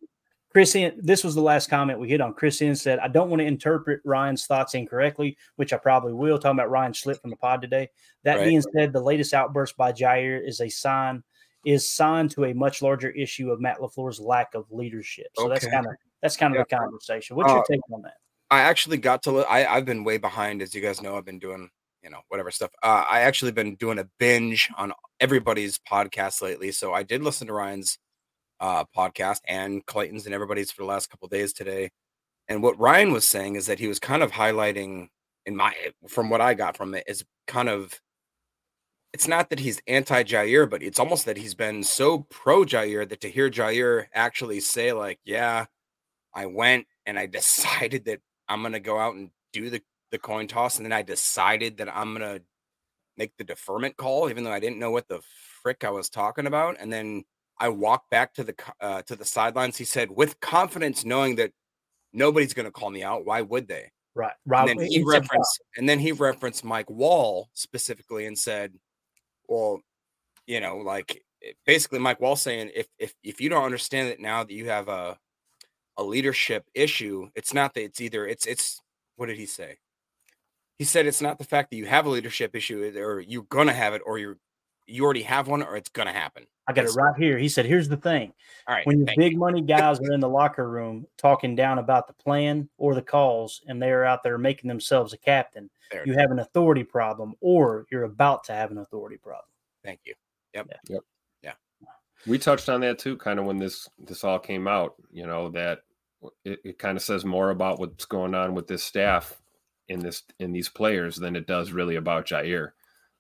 Chris, this was the last comment we hit on. Chris N said, I don't want to interpret Ryan's thoughts incorrectly, which I probably will. Talking about Ryan Schlipp from the pod today. That being said, the latest outburst by Jaire is a sign to a much larger issue of Matt LaFleur's lack of leadership. So that's kind of the conversation. What's your take on that? I actually got to I've been way behind, as you guys know. I've been doing whatever stuff. I actually been doing a binge on everybody's podcast lately. So I did listen to Ryan's podcast and Clayton's and everybody's for the last couple of days today. And what Ryan was saying is that he was kind of highlighting, from what I got from it, is kind of, it's not that he's anti-Jaire, but it's almost that he's been so pro-Jaire that to hear Jaire actually say, like, yeah, I went and I decided that I'm going to go out and do the coin toss, and then I decided that I'm gonna make the deferment call, even though I didn't know what the frick I was talking about. And then I walked back to the sidelines. He said, with confidence, knowing that nobody's gonna call me out. Why would they? Right. And then he referenced Mike Wall specifically and said, well, like, basically Mike Wall saying, if you don't understand it now that you have a leadership issue, it's not that it's what did he say? He said it's not the fact that you have a leadership issue, or you're going to have it, or you already have one, or it's going to happen. I got it right here. He said, here's the thing. All right, when your big money guys are in the locker room talking down about the plan or the calls, and they are out there making themselves a captain, you have an authority problem, or you're about to have an authority problem. Thank you. Yep. Yeah. We touched on that too, kind of when this all came out, that it kind of says more about what's going on with this staff in these players than it does really about Jaire.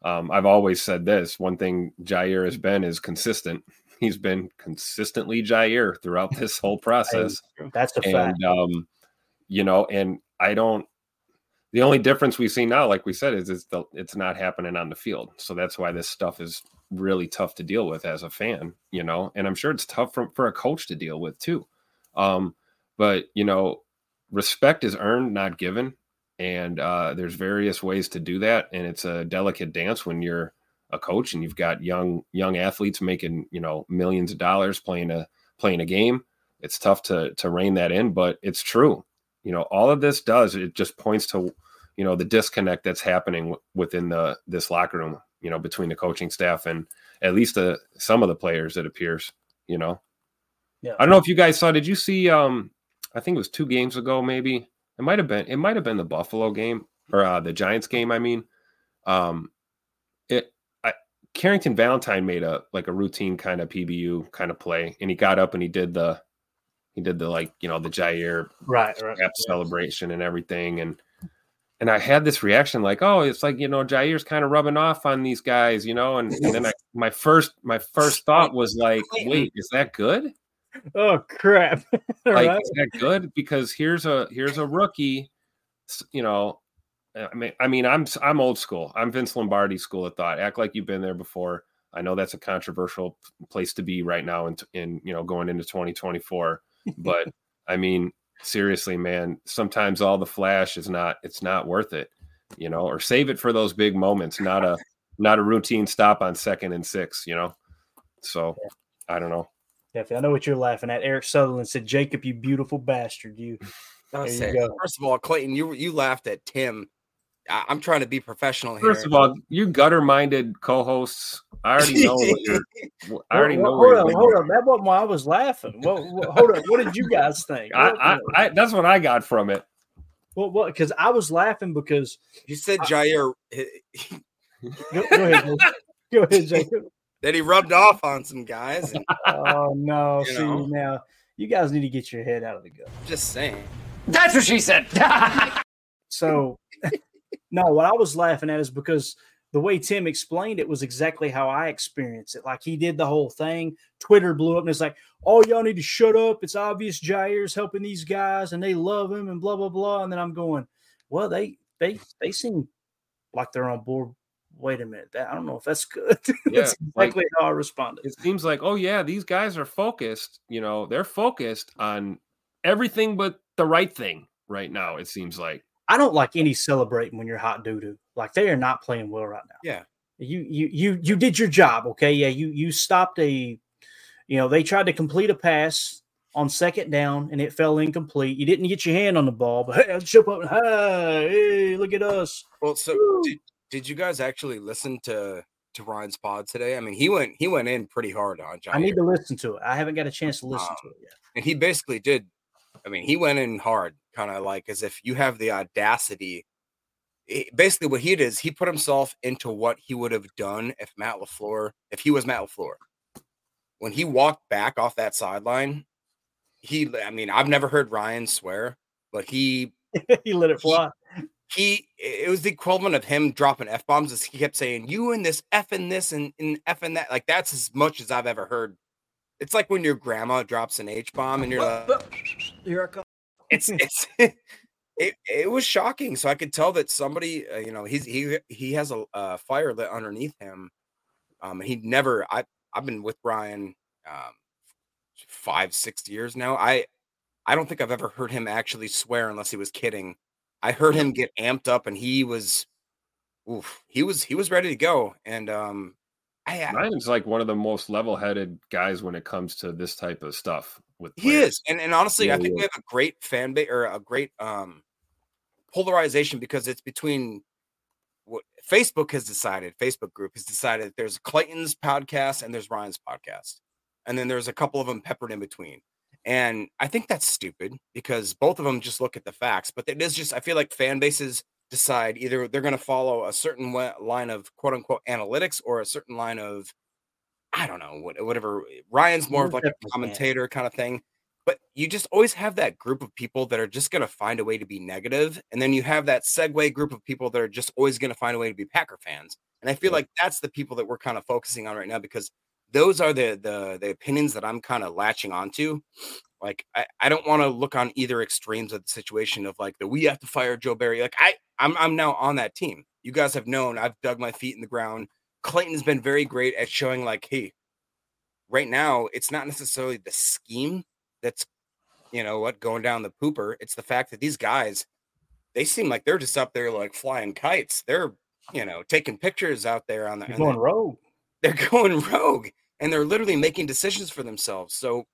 I've always said this. One thing Jaire has been is consistent. He's been consistently Jaire throughout this whole process. That's a fact. And the only difference we see now, like we said, is it's not happening on the field. So that's why this stuff is really tough to deal with as a fan, and I'm sure it's tough for a coach to deal with too. But respect is earned, not given. And there's various ways to do that. And it's a delicate dance when you're a coach and you've got young athletes making, millions of dollars playing a game. It's tough to rein that in, but it's true. All of this does, it just points to, the disconnect that's happening within this locker room you know, between the coaching staff and at least some of the players, it appears, you know. Yeah. I don't know if you guys saw, did you see, I think it was 2 games ago, maybe it might've been the Buffalo game or the Giants game. I mean, Carrington Valentine made a routine kind of PBU kind of play. And he got up and he did the like, you know, the Jaire right. celebration and everything. And I had this reaction like, oh, it's like, you know, Jaire's kind of rubbing off on these guys, you know? And then my first thought was like, wait, is that good? Oh crap. Like, right. Is that good? Because here's a rookie, you know, I mean, I'm old school. I'm Vince Lombardi school of thought. Act like you've been there before. I know that's a controversial place to be right now in you know, going into 2024, but I mean, seriously, man, sometimes all the flash it's not worth it, you know, or save it for those big moments, not a routine stop on 2nd and 6, you know? So yeah. I don't know. Definitely. I know what you're laughing at. Eric Sutherland said, Jacob, you beautiful bastard. You, there you go. First of all, Clayton, you laughed at Tim. I'm trying to be professional here. First of all, you gutter-minded co-hosts. I already know what you're – Hold on. That wasn't why I was laughing. Well, hold on. What did you guys think? I that's what I got from it. Well, because I was laughing because – You said Jaire – Go ahead, Jacob. That he rubbed off on some guys. And, oh, no. See, now, you guys need to get your head out of the gutter. Just saying. That's what she said. So – No, what I was laughing at is because the way Tim explained it was exactly how I experienced it. Like, he did the whole thing. Twitter blew up, and it's like, oh, y'all need to shut up. It's obvious Jaire's helping these guys, and they love him, and blah, blah, blah. And then I'm going, well, they seem like they're on board. Wait a minute. I don't know if that's good. Yeah, that's exactly how I responded. It seems like, oh, yeah, these guys are focused. You know, they're focused on everything but the right thing right now, it seems like. I don't like any celebrating when you're hot doo-doo. Like, they are not playing well right now. Yeah. You did your job, okay? Yeah, you stopped they tried to complete a pass on 2nd down, and it fell incomplete. You didn't get your hand on the ball, but hey, jump up and hey, look at us. Well, so did you guys actually listen to Ryan's pod today? I mean, he went in pretty hard on Jaire. I need to listen to it. I haven't got a chance to listen to it yet. And he basically did. I mean, he went in hard, kind of like as if you have the audacity. Basically, what he did is he put himself into what he would have done if he was Matt LaFleur. When he walked back off that sideline, I've never heard Ryan swear, but he he let it fly. It was the equivalent of him dropping F-bombs, as he kept saying, you and this F and this and F and that. Like, that's as much as I've ever heard. It's like when your grandma drops an H-bomb and you're like, here I come. It was shocking. So I could tell that somebody, you know, he has a fire lit underneath him. And I've been with Brian 5-6 years now. I don't think I've ever heard him actually swear unless he was kidding. I heard him get amped up, and he was ready to go. And, Ryan's like one of the most level-headed guys when it comes to this type of stuff. He is. And honestly, I think we have a great fan base or a great polarization, because it's between what Facebook group has decided that there's Clayton's podcast and there's Ryan's podcast. And then there's a couple of them peppered in between. And I think that's stupid, because both of them just look at the facts. But it is just, I feel like fan bases decide either they're going to follow a certain line of quote unquote analytics or a certain line of, I don't know, whatever. Ryan's more of like a commentator kind of thing, but you just always have that group of people that are just going to find a way to be negative. And then you have that segue group of people that are just always going to find a way to be Packer fans. And I feel like that's the people that we're kind of focusing on right now, because those are the opinions that I'm kind of latching onto. Like, I don't want to look on either extremes of the situation of like we have to fire Joe Barry. Like, I'm now on that team. You guys have known I've dug my feet in the ground. Clayton's been very great at showing like, hey, right now it's not necessarily the scheme that's, you know what, going down the pooper. It's the fact that these guys, they seem like they're just up there like flying kites. They're, you know, taking pictures out there on the going rogue. They're going rogue, and they're literally making decisions for themselves. So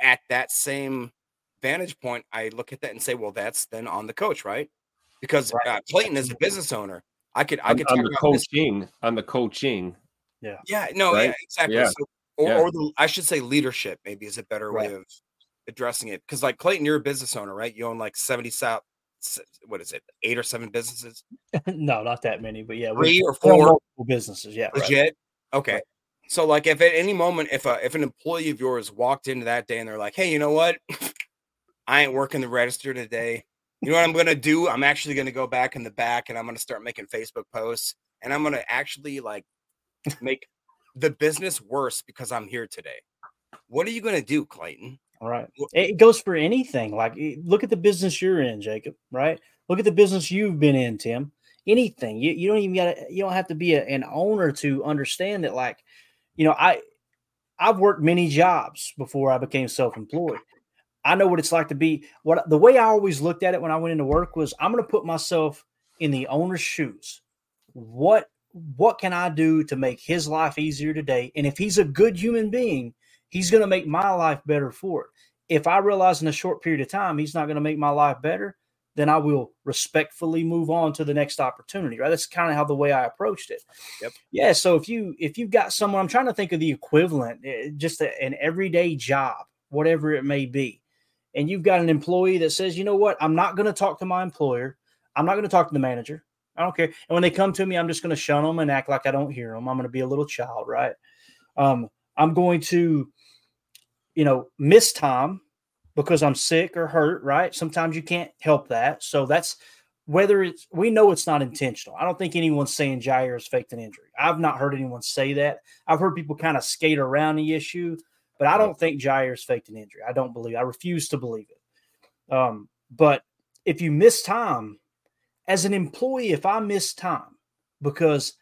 at that same vantage point, I look at that and say, well, that's then on the coach, right? Because Clayton is a business owner. I could talk about coaching this. On the coaching. Yeah. Yeah. No. Right? Yeah. Exactly. Yeah. So, or the, I should say leadership. Maybe is a better way of addressing it, because like Clayton, you're a business owner, right? You own like 8 or 7 businesses? No, not that many, but yeah, 3 or 4 businesses. Yeah, legit. Right. Okay, right. So like, if at any moment, if an employee of yours walked into that day and they're like, "Hey, you know what? I ain't working the register today. You know what I'm gonna do? I'm actually gonna go back in the back and I'm gonna start making Facebook posts and I'm gonna actually like make the business worse because I'm here today." What are you gonna do, Clayton? All right. It goes for anything. Like, look at the business you're in, Jacob, right? Look at the business you've been in, Tim. Anything. You don't even gotta, you don't have to be an owner to understand that. Like, you know, I've worked many jobs before I became self-employed. I know what it's like to be. The way I always looked at it when I went into work was, I'm going to put myself in the owner's shoes. What can I do to make his life easier today? And if he's a good human being, he's going to make my life better for it. If I realize in a short period of time he's not going to make my life better, then I will respectfully move on to the next opportunity, right? That's kind of how the way I approached it. Yep. Yeah, so if you've got someone, I'm trying to think of the equivalent, just an everyday job, whatever it may be, and you've got an employee that says, you know what, I'm not going to talk to my employer. I'm not going to talk to the manager. I don't care. And when they come to me, I'm just going to shun them and act like I don't hear them. I'm going to be a little child, right? I'm going to, you know, miss time because I'm sick or hurt, right? Sometimes you can't help that. So that's we know it's not intentional. I don't think anyone's saying Jaire has faked an injury. I've not heard anyone say that. I've heard people kind of skate around the issue, but I don't think Jaire's faked an injury. I refuse to believe it. But if you miss time, as an employee, if I miss time because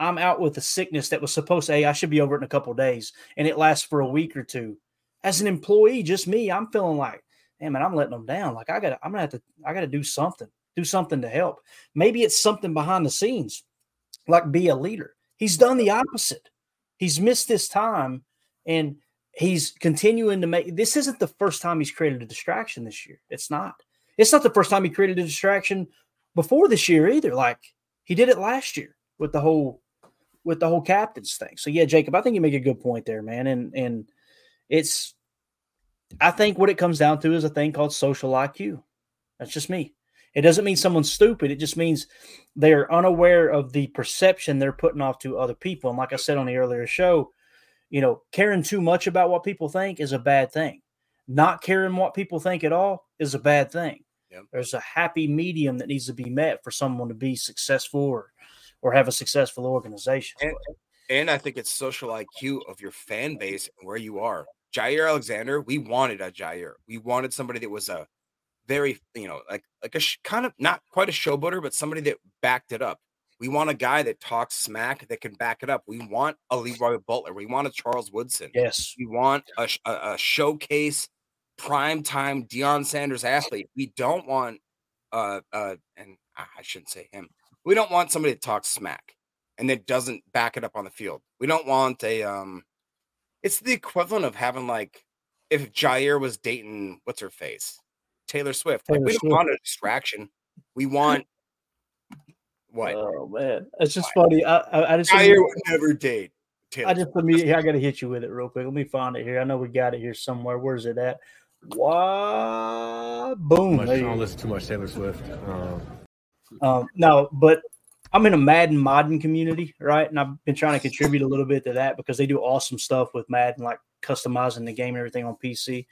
I'm out with a sickness that was supposed to, I should be over it in a couple of days, and it lasts for a week or two, as an employee, just me, I'm feeling like, damn, man, I'm letting them down. Like, I gotta do something to help. Maybe it's something behind the scenes, like be a leader. He's done the opposite. He's missed his time, and he's continuing to make. This isn't the first time he's created a distraction this year. It's not. It's not the first time he created a distraction before this year either. Like, he did it last year with the whole captain's thing. So yeah, Jacob, I think you make a good point there, man. And it's, I think what it comes down to is a thing called social IQ. That's just me. It doesn't mean someone's stupid. It just means they are unaware of the perception they're putting off to other people. And like I said on the earlier show, you know, caring too much about what people think is a bad thing. Not caring what people think at all is a bad thing. Yep. There's a happy medium that needs to be met for someone to be successful or have a successful organization. And I think it's social IQ of your fan base and where you are. Jaire Alexander, we wanted a Jaire. We wanted somebody that was a very, you know, like a kind of not quite a showboater, but somebody that backed it up. We want a guy that talks smack, that can back it up. We want a Leroy Butler. We want a Charles Woodson. Yes. We want a showcase, primetime Deion Sanders athlete. We don't want, and I shouldn't say him. We don't want somebody that talks smack and that doesn't back it up on the field. We don't want it's the equivalent of having, like, if Jaire was dating, what's her face? Taylor Swift. Like, we don't want a distraction. We want what? Oh, man. It's just funny. I just Jaire would never date Taylor Swift. I got to hit you with it real quick. Let me find it here. I know we got it here somewhere. Where is it at? Wow. Boom. I don't listen too much Taylor Swift. No, but I'm in a Madden modding community, right? And I've been trying to contribute a little bit to that because they do awesome stuff with Madden, like customizing the game and everything on PC.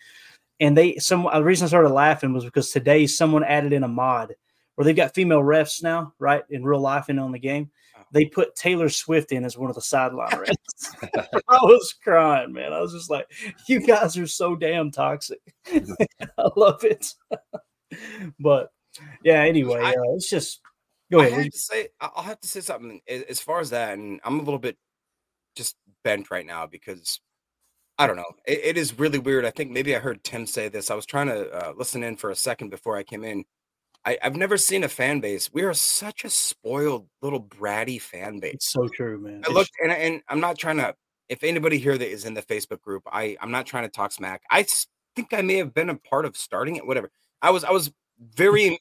And the reason I started laughing was because today someone added in a mod where they've got female refs now, right? In real life and on the game. They put Taylor Swift in as one of the sideline refs. I was crying, man. I was just like, you guys are so damn toxic. I love it. But yeah, anyway, it's just. I'll have to say something as far as that, and I'm a little bit just bent right now because I don't know. It is really weird. I think maybe I heard Tim say this. I was trying to listen in for a second before I came in. I've never seen a fan base. We are such a spoiled little bratty fan base. It's so true, man. I looked, and I'm not trying to. If anybody here that is in the Facebook group, I'm not trying to talk smack. I think I may have been a part of starting it. Whatever. I was very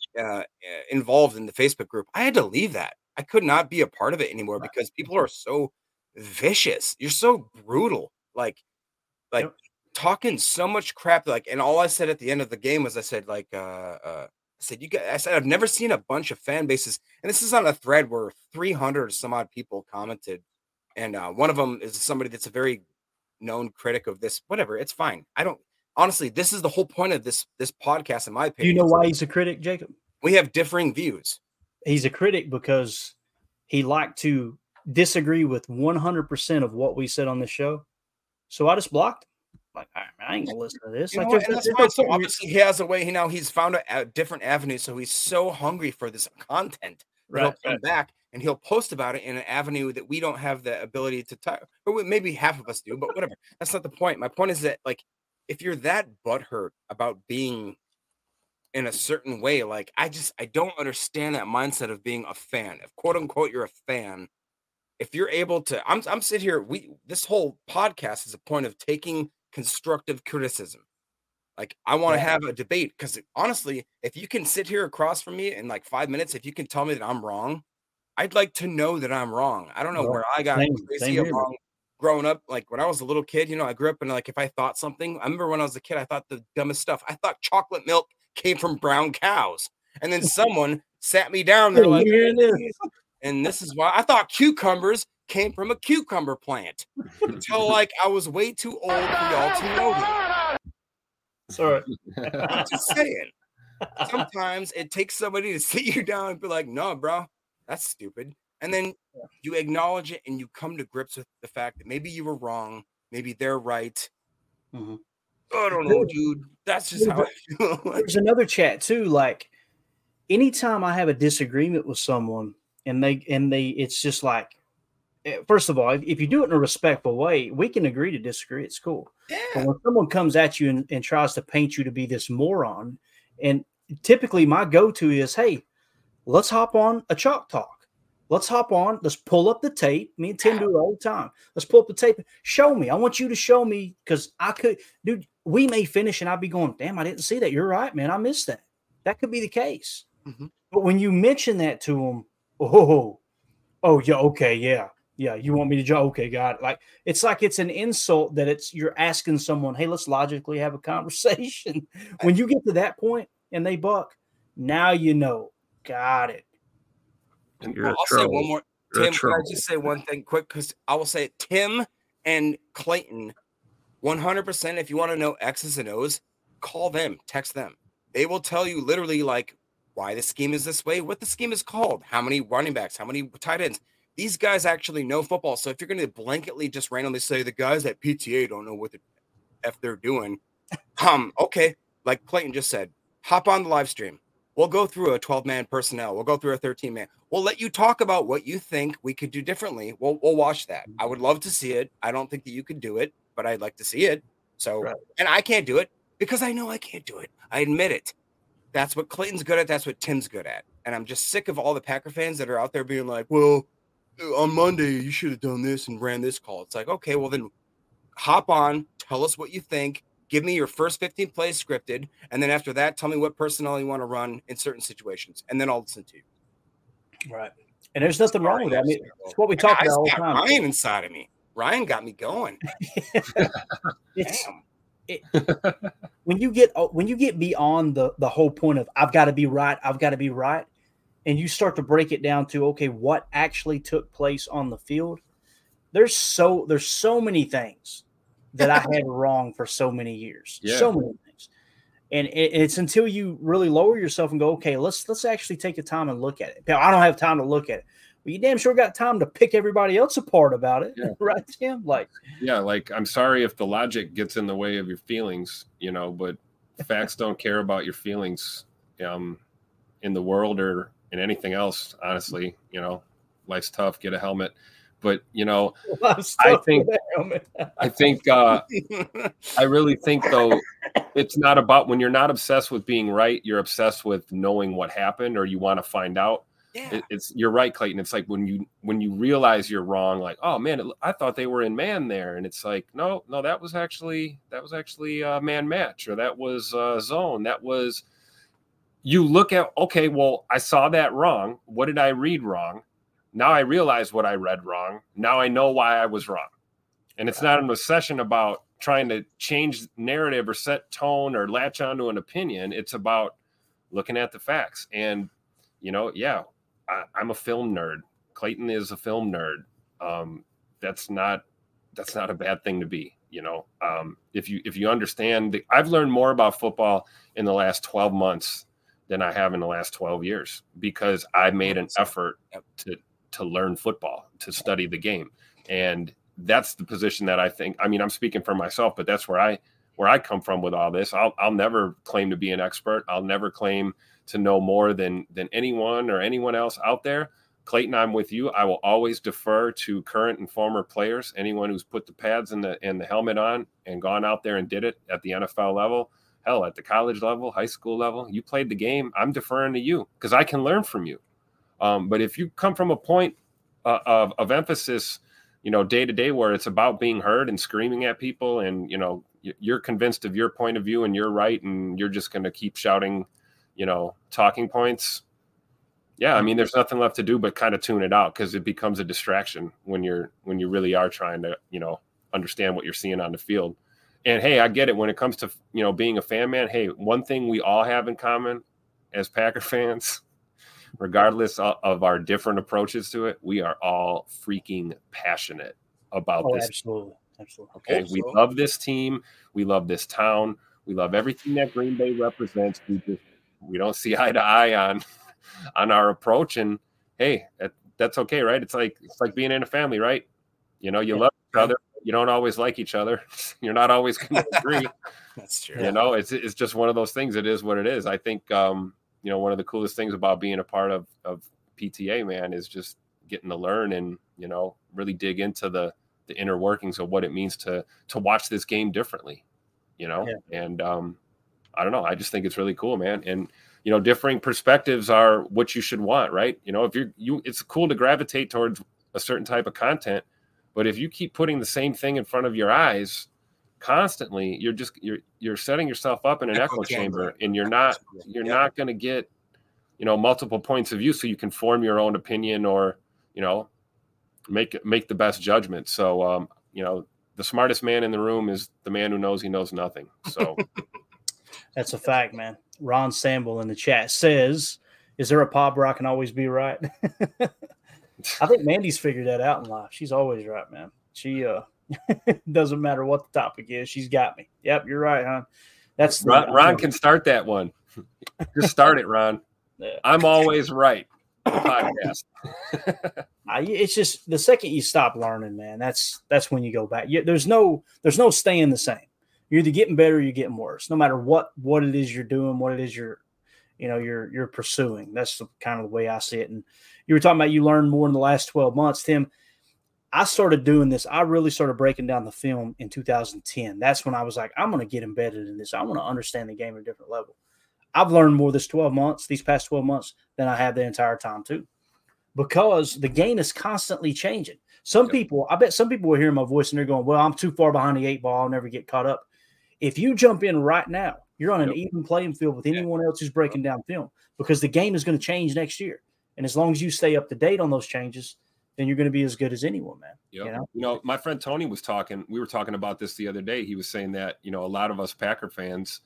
involved in the Facebook group. I had to leave that. I could not be a part of it anymore because people are so vicious. You're so brutal. Like talking so much crap. Like, and all I said at the end of the game was, I said, like, I said, I've never seen a bunch of fan bases. And this is on a thread where 300 or some odd people commented. And one of them is somebody that's a very known critic of this, whatever. It's fine. I don't, honestly, this is the whole point of this podcast, in my opinion. Do you know why he's a critic, Jacob? We have differing views. He's a critic because he liked to disagree with 100% of what we said on the show. So I just blocked him. Like, I ain't going to listen to this. Like, that's fine. So obviously he has a way, you know, he's found a different avenue. So he's so hungry for this content. Right, he'll come back and he'll post about it in an avenue that we don't have the ability to talk. Or maybe half of us do, but whatever. That's not the point. My point is that, like, if you're that butthurt about being in a certain way, like, I don't understand that mindset of being a fan. If quote unquote you're a fan, if you're able to, I'm sitting here. This whole podcast is a point of taking constructive criticism. Like, I want to have a debate, because honestly, if you can sit here across from me in like 5 minutes, if you can tell me that I'm wrong, I'd like to know that I'm wrong. I don't know where I got crazy wrong. Growing up, like when I was a little kid, you know, I grew up and like, if I thought something, I remember when I was a kid, I thought the dumbest stuff. I thought chocolate milk came from brown cows. And then someone sat me down. They're like, and this is why I thought cucumbers came from a cucumber plant, until like I was way too old for y'all to know that. Sorry. I'm just saying. Sometimes it takes somebody to sit you down and be like, no, bro, that's stupid. And then you acknowledge it and you come to grips with the fact that maybe you were wrong. Maybe they're right. Mm-hmm. I don't know, dude. That's just how I feel. There's another chat too. Like, anytime I have a disagreement with someone and they, it's just like, first of all, if you do it in a respectful way, we can agree to disagree. It's cool. Yeah. But when someone comes at you and tries to paint you to be this moron, and typically my go-to is, hey, let's hop on a chalk talk. Let's hop on. Let's pull up the tape. Me and Tim do it all the time. Let's pull up the tape. Show me. I want you to show me, because I could, dude, we may finish and I'll be going, damn, I didn't see that. You're right, man. I missed that. That could be the case. Mm-hmm. But when you mention that to them, oh, yeah. Okay. Yeah. Yeah. You want me to joke? Okay. Got it. Like it's an insult that you're asking someone, hey, let's logically have a conversation. When you get to that point and they buck, now, you know, got it. I'll say one more. Tim, can I just say one thing quick? Because I will say it. Tim and Clayton, 100%, if you want to know X's and O's, call them, text them. They will tell you literally like why the scheme is this way, what the scheme is called, how many running backs, how many tight ends. These guys actually know football. So if you're going to blanketly just randomly say the guys at PTA don't know what the F they're doing, okay, like Clayton just said, hop on the live stream. We'll go through a 12-man personnel. We'll go through a 13-man. We'll let you talk about what you think we could do differently. We'll watch that. I would love to see it. I don't think that you could do it, but I'd like to see it. So, and I can't do it because I know I can't do it. I admit it. That's what Clayton's good at. That's what Tim's good at. And I'm just sick of all the Packer fans that are out there being like, well, on Monday, you should have done this and ran this call. It's like, okay, well, then hop on. Tell us what you think. Give me your first 15 plays scripted, and then after that, tell me what personnel you want to run in certain situations, and then I'll listen to you. Right. And there's nothing wrong with that. I mean, it's what we talk about all the time. Ryan inside of me. Ryan got me going. When you get beyond the whole point of I've got to be right, and you start to break it down to, okay, what actually took place on the field, there's so many things that I had wrong for so many years, so many things. And it's until you really lower yourself and go, okay, let's actually take the time and look at it. Now, I don't have time to look at it. Well, you damn sure got time to pick everybody else apart about it. Yeah. Right, Tim? Like I'm sorry if the logic gets in the way of your feelings, you know, but facts don't care about your feelings in the world or in anything else, honestly. You know, life's tough, get a helmet. But, you know, I think I really think, though, it's not about, when you're not obsessed with being right, you're obsessed with knowing what happened or you want to find out. Yeah. You're right, Clayton. It's like when you realize you're wrong, like, oh, man, I thought they were in man there. And it's like, no, that was actually a man match, or that was a zone. That was, you look at, okay, well, I saw that wrong. What did I read wrong? Now I realize what I read wrong. Now I know why I was wrong. And it's not an obsession about trying to change narrative or set tone or latch onto an opinion. It's about looking at the facts. And, you know, yeah, I'm a film nerd. Clayton is a film nerd. That's not a bad thing to be, you know. If you understand, I've learned more about football in the last 12 months than I have in the last 12 years because I made an effort to learn football, to study the game. And that's the position that I think, I mean, I'm speaking for myself, but that's where I come from with all this. I'll never claim to be an expert. I'll never claim to know more than anyone or anyone else out there. Clayton, I'm with you. I will always defer to current and former players, anyone who's put the pads and the helmet on and gone out there and did it at the NFL level, hell, at the college level, high school level. You played the game. I'm deferring to you because I can learn from you. But if you come from a point of emphasis, you know, day to day where it's about being heard and screaming at people and, you know, you're convinced of your point of view and you're right and you're just going to keep shouting, you know, talking points. Yeah, I mean, there's nothing left to do but kind of tune it out because it becomes a distraction when you really are trying to, you know, understand what you're seeing on the field. And, hey, I get it. When it comes to, you know, being a fan, man, hey, one thing we all have in common as Packer fans, regardless of our different approaches to it, we are all freaking passionate about this. Absolutely. Okay, absolutely. We love this team. We love this town. We love everything that Green Bay represents. We don't see eye to eye on our approach, and hey, that's okay, right? It's like being in a family, right? You know, you love each other, you don't always like each other, you're not always going to agree. That's true. You know, it's just one of those things. It is what it is. I think you know, one of the coolest things about being a part of PTA, man, is just getting to learn and, you know, really dig into the inner workings of what it means to watch this game differently, you know. Yeah. And I don't know, I just think it's really cool, man. And you know, differing perspectives are what you should want, right? You know, if you it's cool to gravitate towards a certain type of content, but if you keep putting the same thing in front of your eyes constantly, you're setting yourself up in an echo chamber, and you're not going to get, you know, multiple points of view so you can form your own opinion or, you know, make the best judgment. So, you know, the smartest man in the room is the man who knows he knows nothing. So that's a fact, man. Ron Samble in the chat says, is there a pub where I can always be right? I think Mandy's figured that out in life. She's always right, man. She doesn't matter what the topic is. She's got me. Yep, you're right, huh? That's Ron can start that one. Just start it, Ron. Yeah. I'm always right. Podcast. It's just the second you stop learning, man, that's when you go back. There's no staying the same. You're either getting better or you're getting worse, no matter what it is you're doing, what it is you're pursuing. That's the kind of the way I see it. And you were talking about you learned more in the last 12 months, Tim. I started doing this. I really started breaking down the film in 2010. That's when I was like, I'm going to get embedded in this. I want to understand the game at a different level. I've learned more these past 12 months, than I have the entire time too, because the game is constantly changing. I bet some people will hear my voice and they're going, well, I'm too far behind the eight ball. I'll never get caught up. If you jump in right now, you're on an even playing field with anyone else who's breaking down film, because the game is going to change next year. And as long as you stay up to date on those changes, then you're going to be as good as anyone, man. Yep. You know, my friend Tony was talking. We were talking about this the other day. He was saying that, you know, a lot of us Packer fans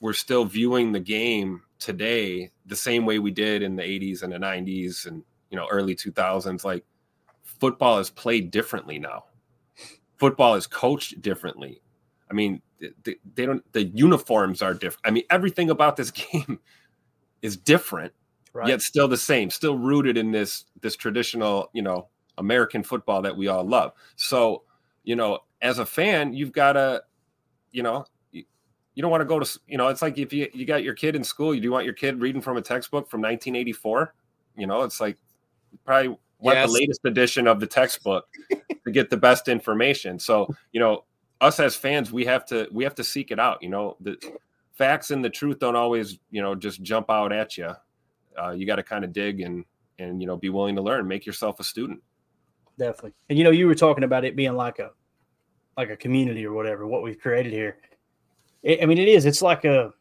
we're still viewing the game today the same way we did in the 80s and the 90s and, you know, early 2000s. Like, football is played differently now. Football is coached differently. I mean, the uniforms are different. I mean, everything about this game is different, right? Yet still the same, still rooted in this traditional, you know, American football that we all love. So, you know, as a fan, you've got to, you know, you don't want to go to, you know, it's like if you got your kid in school, you do want your kid reading from a textbook from 1984. You know, it's like probably the latest edition of the textbook to get the best information. So, you know, us as fans, we have to seek it out. You know, the facts and the truth don't always, you know, just jump out at you. You got to kind of dig and, you know, be willing to learn, make yourself a student. Definitely. And, you know, you were talking about it being like a community or whatever, what we've created here. I mean, it is. It's like a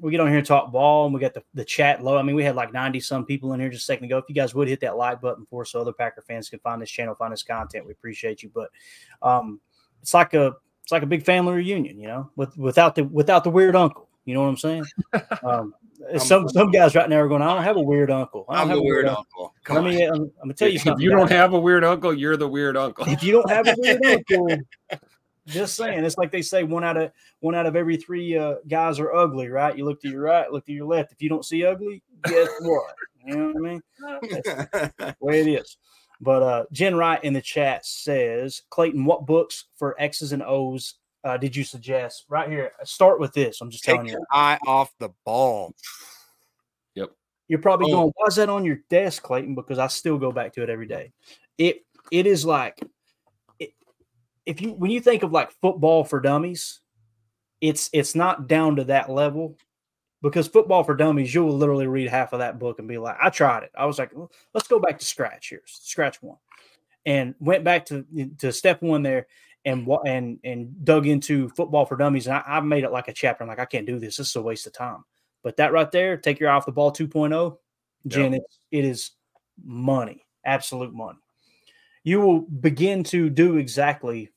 we get on here and talk ball, and we got the chat low. I mean, we had like 90-some people in here just a second ago. If you guys would hit that like button for us so other Packer fans can find this channel, find this content, we appreciate you. But it's like a big family reunion, you know, without the weird uncle. You know what I'm saying? Some guys right now are going, I don't have a weird uncle. I'm the weird uncle. I'm going to tell you something. If you don't have a weird uncle, you're the weird uncle. If you don't have a weird uncle, just saying. It's like they say one out of every three guys are ugly, right? You look to your right, look to your left. If you don't see ugly, guess what? You know what I mean? That's the way it is. But Jen Wright in the chat says, Clayton, what books for X's and O's did you suggest? Right here, start with this. I'm just telling you. Take your eye off the ball. Yep. You're probably going, why is that on your desk, Clayton? Because I still go back to it every day. It is like, when you think of like football for dummies, it's not down to that level. Because football for dummies, you'll literally read half of that book and be like, I tried it. I was like, well, let's go back to scratch here. Scratch one. And went back to step one there and dug into football for dummies. And I made it like a chapter. I'm like, I can't do this. This is a waste of time. But that right there, take your eye off the ball 2.0. Jen, it is money. Absolute money. You will begin to do exactly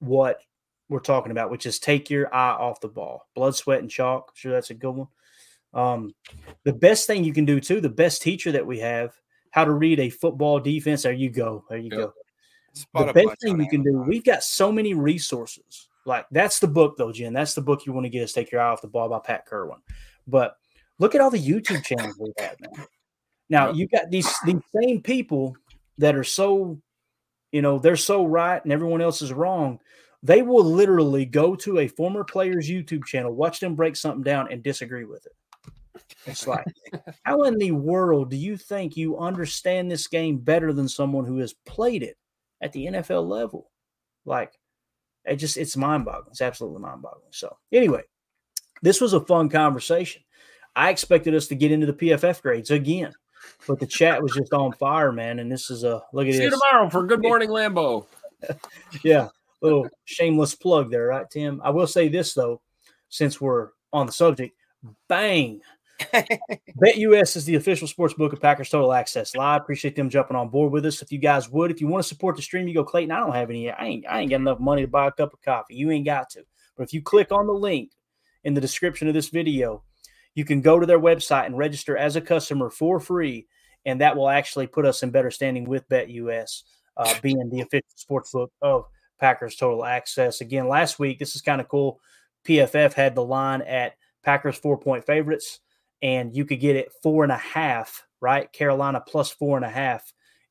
what we're talking about, which is take your eye off the ball. Blood, sweat, and chalk. I'm sure that's a good one. The best thing you can do too, the best teacher that we have, how to read a football defense. There you go. The best thing you can do. We've got so many resources. Like that's the book though, Jen, that's the book you want to get is Take Your Eye Off the Ball by Pat Kerwin. But look at all the YouTube channels we have now. Now you've got these same people that are so, you know, they're so right and everyone else is wrong. They will literally go to a former player's YouTube channel, watch them break something down and disagree with it. It's like, how in the world do you think you understand this game better than someone who has played it at the NFL level? Like, it's mind-boggling. It's absolutely mind-boggling. So, anyway, this was a fun conversation. I expected us to get into the PFF grades again, but the chat was just on fire, man, and this is look at this. See you tomorrow for Good Morning Lambeau. Yeah, little shameless plug there, right, Tim? I will say this, though, since we're on the subject, bang. BetUS is the official sports book of Packers Total Access Live. Appreciate them jumping on board with us. If you guys would, if you want to support the stream, you go, Clayton, I don't have any. I ain't got enough money to buy a cup of coffee. You ain't got to. But if you click on the link in the description of this video, you can go to their website and register as a customer for free, and that will actually put us in better standing with BetUS being the official sports book of Packers Total Access. Again, last week, this is kind of cool. PFF had the line at Packers 4-point favorites. And you could get it 4.5, right? Carolina plus 4.5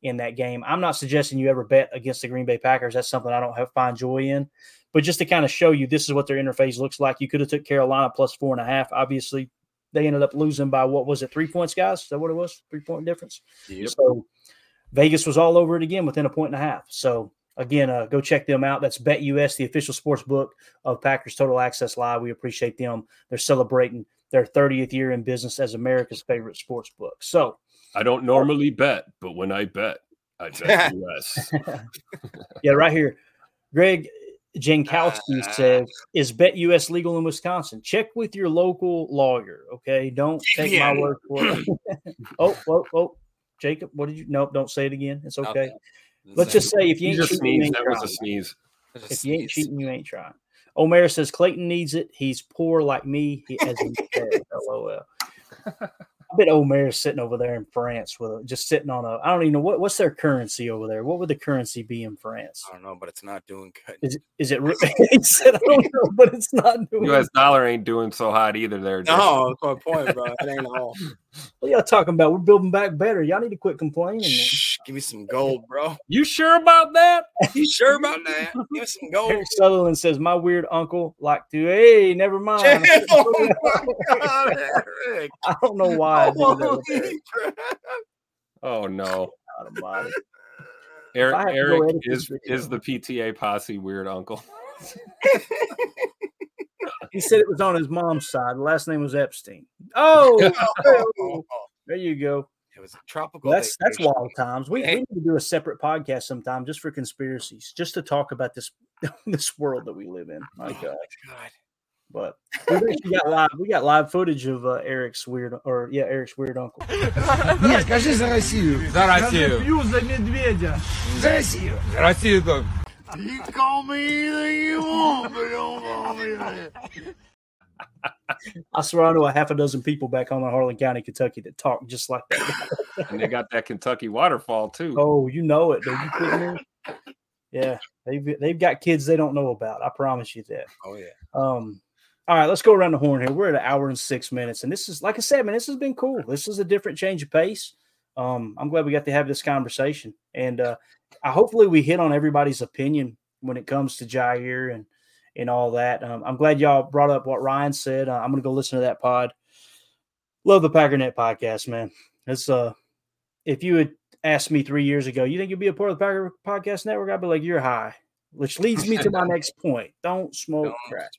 in that game. I'm not suggesting you ever bet against the Green Bay Packers. That's something I don't find joy in. But just to kind of show you, this is what their interface looks like. You could have took Carolina plus 4.5. Obviously, they ended up losing by, what was it, 3 points, guys? Is that what it was? 3-point difference? Yep. So Vegas was all over it again within 1.5. So, again, go check them out. That's BetUS, the official sports book of Packers Total Access Live. We appreciate them. They're celebrating their 30th year in business as America's favorite sports book. So I don't normally bet, but when I bet, I bet US. Yeah, right here. Greg Jankowski says, is Bet US legal in Wisconsin? Check with your local lawyer. Okay. Don't take my word for it. Oh, Jacob, what did you? Nope. Don't say it again. It's okay. Let's just say if you ain't cheating, you ain't trying. That was a sneeze. If you ain't cheating, you ain't trying. Omer says Clayton needs it. He's poor like me. He has LOL. I bet Omer's sitting over there in France I don't even know what's their currency over there. What would the currency be in France? I don't know, but it's not doing good. Is it? He said I don't know, but it's not doing. U.S. dollar ain't doing so hot either. There. No, that's my point, bro. It ain't all. What y'all talking about? We're building back better. Y'all need to quit complaining. Shh, give me some gold, bro. You sure about that? You sure about that? Give me some gold. Eric Sutherland says, my weird uncle like to. Hey, never mind. Oh my God, Eric. I don't know why. Oh no. Eric is the PTA posse weird uncle. He said it was on his mom's side. The last name was Epstein. Oh, there you go. It was a tropical. That's wild times. We need to do a separate podcast sometime just for conspiracies, just to talk about this world that we live in. My God. But we got live footage of Eric's weird uncle. Нет, скажи за Россию. За Россию. Пью за медведя. За Россию. Россию только. You call me anything you want, but don't call me that. I swear I know a half a dozen people back home in Harlan County, Kentucky that talk just like that. And they got that Kentucky waterfall too. Oh, you know it, dude. You kidding me? Yeah, they've got kids they don't know about. I promise you that. Oh yeah. All right, let's go around the horn here. We're at 1 hour and 6 minutes, and this is, like I said, man, this has been cool. This is a different change of pace. I'm glad we got to have this conversation, and hopefully we hit on everybody's opinion when it comes to Jaire and all that. I'm glad y'all brought up what Ryan said. I'm gonna go listen to that pod. Love the Packernet podcast, man. It's if you would asked me 3 years ago, you think you'll be a part of the Packer Podcast Network? I'd be like, you're high, which leads me to my next point. Don't smoke crack.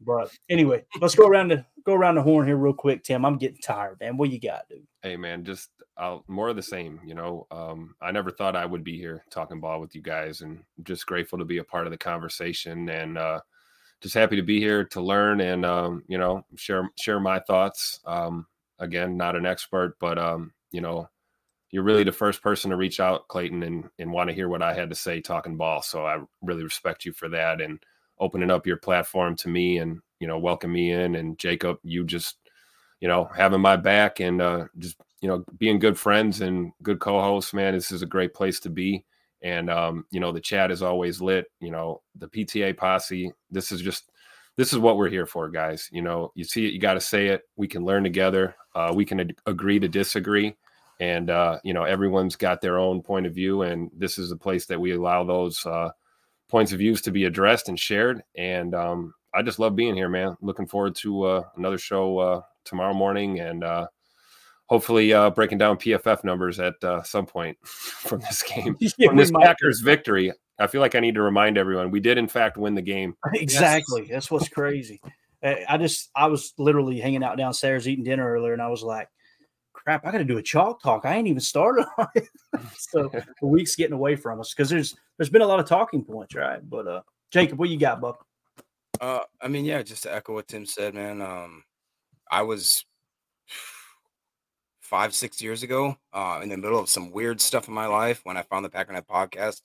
But anyway, let's go around the horn here real quick, Tim. I'm getting tired, man. What you got, dude? Hey, man, just more of the same. You know, I never thought I would be here talking ball with you guys, and I'm just grateful to be a part of the conversation, and just happy to be here to learn and, you know, share my thoughts. Again, not an expert, but, you know, you're really the first person to reach out, Clayton, and want to hear what I had to say talking ball. So I really respect you for that and opening up your platform to me and, you know, welcome me in. And Jacob, you just, you know, having my back and just, you know, being good friends and good co-hosts, man, this is a great place to be. And, you know, the chat is always lit, you know, the PTA posse. This is what we're here for, guys. You know, you see it, you got to say it. We can learn together. We can agree to disagree. And, you know, everyone's got their own point of view. And this is a place that we allow those points of views to be addressed and shared. And I just love being here, man. Looking forward to another show tomorrow morning and hopefully breaking down PFF numbers at some point from this game, from this Packers victory. I feel like I need to remind everyone we did, in fact, win the game. Exactly. Yes. That's what's crazy. I was literally hanging out downstairs eating dinner earlier, and I was like, crap, I got to do a chalk talk. I ain't even started on it. So the week's getting away from us because there's been a lot of talking points, right? But Jacob, what you got, bub? I mean, yeah, just to echo what Tim said, man. I was 5-6 years ago in the middle of some weird stuff in my life when I found the Packernet podcast.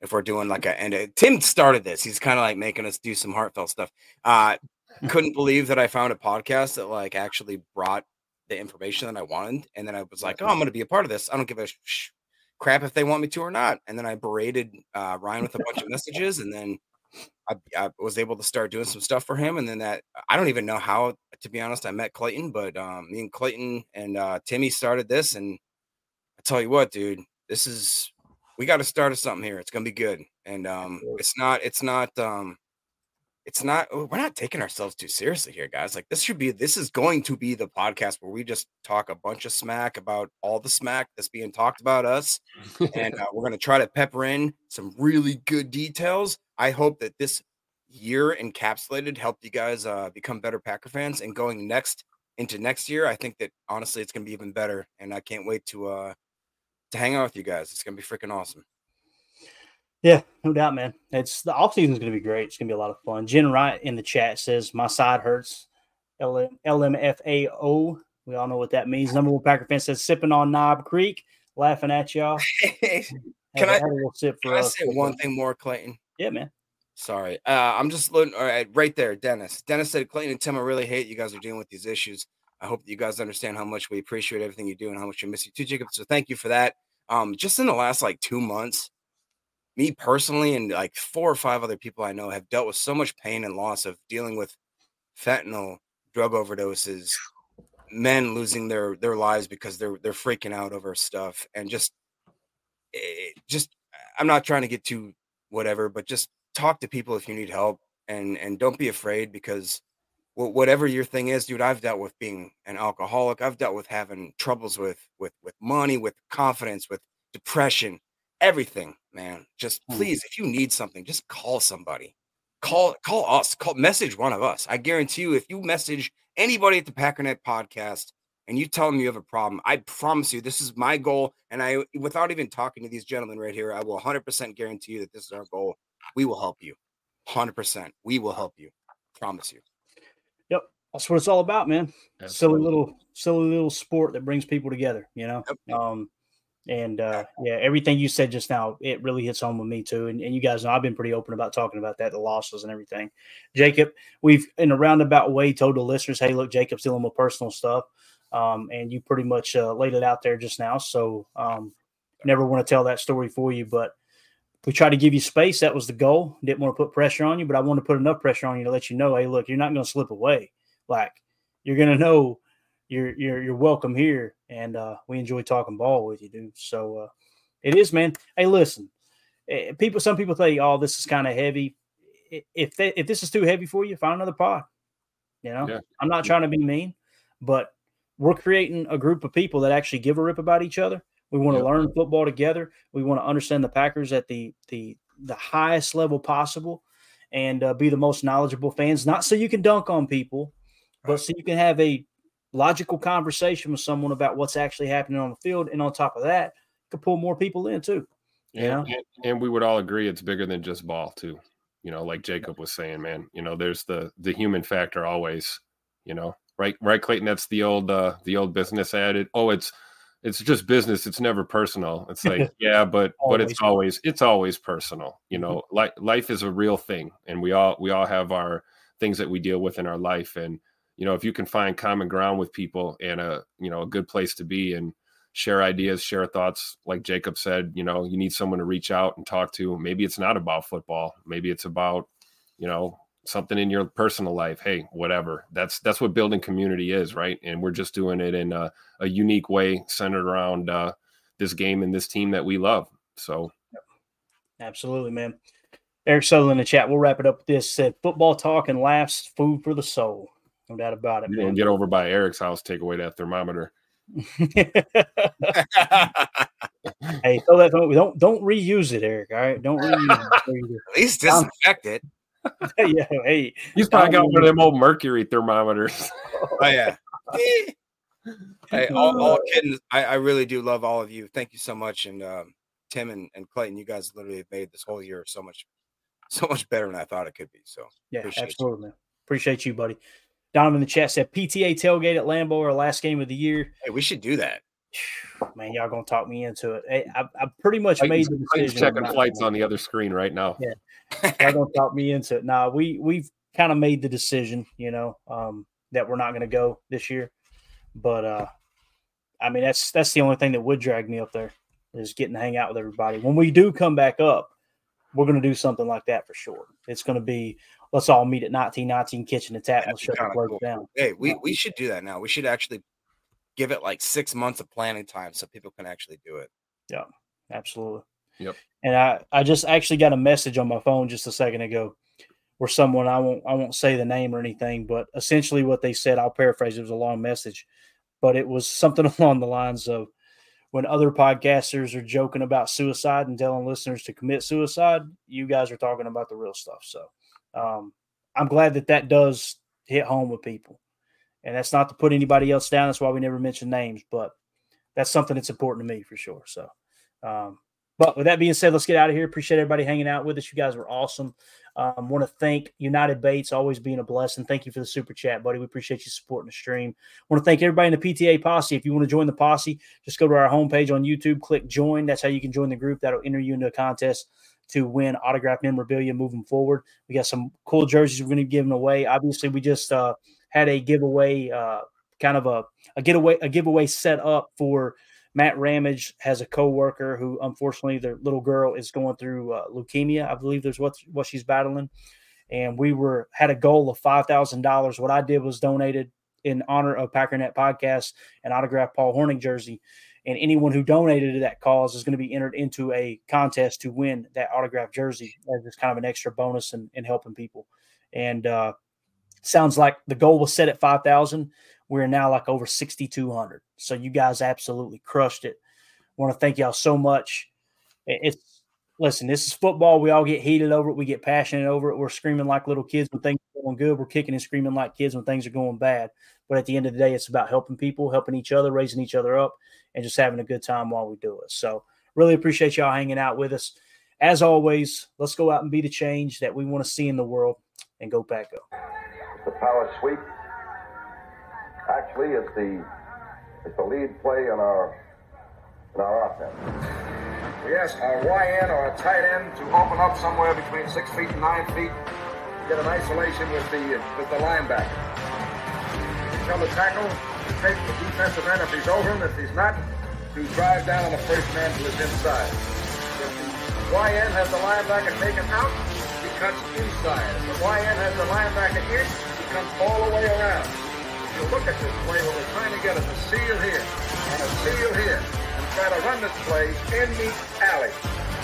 If we're doing like a, and Tim started this, he's kind of like making us do some heartfelt stuff. Couldn't believe that I found a podcast that like actually brought the information that I wanted. And then I was like, oh, I'm going to be a part of this. I don't give a crap if they want me to or not. And then I berated Ryan with a bunch of messages. And then I was able to start doing some stuff for him. And then that, I don't even know how, to be honest, I met Clayton, but me and Clayton and Timmy started this. And I tell you what, dude, we got to start something here. It's going to be good. And we're not taking ourselves too seriously here, guys. Like this is going to be the podcast where we just talk a bunch of smack about all the smack that's being talked about us. And we're going to try to pepper in some really good details. I hope that this year encapsulated helped you guys become better Packer fans, and going into next year, I think that honestly, it's going to be even better. And I can't wait to hang out with you guys. It's going to be freaking awesome. Yeah, no doubt, man. It's the offseason is going to be great. It's going to be a lot of fun. Jen Wright in the chat says, my side hurts. LMFAO. We all know what that means. Number one Packer fan says, sipping on Knob Creek. Laughing at y'all. Can I say one thing more, Clayton? Yeah, man. Sorry. I'm just looking right there, Dennis. Dennis said, Clayton and Tim, I really hate you guys are dealing with these issues. I hope that you guys understand how much we appreciate everything you do and how much we miss you too, Jacob. So thank you for that. Just in the last like 2 months, me personally and like 4 or 5 other people I know have dealt with so much pain and loss of dealing with fentanyl, drug overdoses, men losing their lives because they're freaking out over stuff. And just I'm not trying to get too whatever, but just talk to people if you need help and don't be afraid, because whatever your thing is, dude, I've dealt with being an alcoholic. I've dealt with having troubles with money, with confidence, with depression. Everything, man. Just please, if you need something, just call somebody. Call us. Message one of us. I guarantee you, if you message anybody at the Packernet podcast and you tell them you have a problem, I promise you, this is my goal. And I, without even talking to these gentlemen right here, I will 100% guarantee you that this is our goal. We will help you. 100%. We will help you. Promise you. that's what it's all about, man. Absolutely. Silly little sport that brings people together, you know? Yep. Everything you said just now, it really hits home with me too. And you guys know I've been pretty open about talking about that, the losses and everything. Jacob, we've in a roundabout way told the listeners, hey, look, Jacob's dealing with personal stuff. And you pretty much laid it out there just now. So never want to tell that story for you, but we tried to give you space. That was the goal. Didn't want to put pressure on you, but I want to put enough pressure on you to let you know, hey, look, you're not going to slip away. Like, you're going to know you're welcome here. And we enjoy talking ball with you, dude. So it is, man. Hey, listen, some people say, oh, this is kind of heavy. If this is too heavy for you, find another pod. You know, yeah. I'm not trying to be mean, but we're creating a group of people that actually give a rip about each other. We want to learn football together. We want to understand the Packers at the highest level possible and be the most knowledgeable fans, not so you can dunk on people, but so you can have a logical conversation with someone about what's actually happening on the field. And on top of that, you could pull more people in too. And we would all agree it's bigger than just ball too. You know, like Jacob was saying, man, you know, there's the human factor always, you know, right, Clayton? That's the old business ad. Oh, it's just business. It's never personal. It's like, yeah, but it's always personal. You know, life is a real thing, and we all have our things that we deal with in our life. And, you know, if you can find common ground with people and a good place to be and share ideas, share thoughts, like Jacob said, you know, you need someone to reach out and talk to. Maybe it's not about football. Maybe it's about, you know, something in your personal life. Hey, whatever. That's what building community is, right? And we're just doing it in a unique way centered around this game and this team that we love. So absolutely, man. Eric Sutherland in the chat, we'll wrap it up with this, said football talk and laughs, food for the soul. No doubt about it. You don't get over by Eric's house, take away that thermometer. Hey, so that don't reuse it, Eric. All right. Don't reuse it. At least disinfect it. Yeah, hey, he's probably got one of them old mercury thermometers. Oh yeah. Hey, all kidding. I really do love all of you. Thank you so much. And Tim and Clayton, you guys literally have made this whole year so much better than I thought it could be. So yeah, absolutely. Appreciate you, buddy. Donovan in the chat said PTA tailgate at Lambeau, our last game of the year. Hey, we should do that. Man, y'all gonna talk me into it. Hey, I pretty much made the decision. He's checking flights on the other screen right now. Yeah, y'all gonna talk me into it. Nah, we've kind of made the decision, you know, that we're not gonna go this year. But I mean, that's the only thing that would drag me up there is getting to hang out with everybody. When we do come back up, we're gonna do something like that for sure. It's gonna be, let's all meet at 1919 Kitchen and Tap. Let's shut the place down. Hey, we should do that now. We should actually give it like 6 months of planning time so people can actually do it. Yeah, absolutely. Yep. And I just actually got a message on my phone just a second ago where someone, I won't say the name or anything, but essentially what they said, I'll paraphrase, it was a long message, but it was something along the lines of, when other podcasters are joking about suicide and telling listeners to commit suicide, you guys are talking about the real stuff. So I'm glad that does hit home with people. And that's not to put anybody else down. That's why we never mention names, but that's something that's important to me for sure. So, but with that being said, let's get out of here. Appreciate everybody hanging out with us. You guys were awesome. Want to thank United Bates, always being a blessing. Thank you for the super chat, buddy. We appreciate you supporting the stream. Want to thank everybody in the PTA posse. If you want to join the posse, just go to our homepage on YouTube, click join. That's how you can join the group. That'll enter you into a contest to win autographed memorabilia moving forward. We got some cool jerseys we're going to be giving away. Obviously, we just, had a giveaway, kind of a giveaway set up for Matt Ramage. Has a coworker who, unfortunately, their little girl is going through leukemia. I believe there's what she's battling, and we had a goal of $5,000. What I did was donated in honor of Packernet Podcast and autographed Paul Hornung jersey. And anyone who donated to that cause is going to be entered into a contest to win that autographed jersey as just kind of an extra bonus and helping people. And sounds like the goal was set at 5,000. We're now like over 6,200. So you guys absolutely crushed it. I want to thank y'all so much. Listen, this is football. We all get heated over it. We get passionate over it. We're screaming like little kids when things are going good. We're kicking and screaming like kids when things are going bad. But at the end of the day, it's about helping people, helping each other, raising each other up, and just having a good time while we do it. So really appreciate y'all hanging out with us. As always, let's go out and be the change that we want to see in the world and go back up. The power sweep Actually, it's the lead play in our offense. Yes, a YN or a tight end to open up somewhere between 6 feet and 9 feet. Get an isolation with the linebacker. You tell the tackle to take the defensive end if he's over him. If he's not, to drive down on the first man to his inside. If the YN has the linebacker taken out, he cuts inside. If the YN has the linebacker in, he cuts all the way around. If you look at this play, what we're trying to get is a seal here and a seal here. Try to run this play in the alley.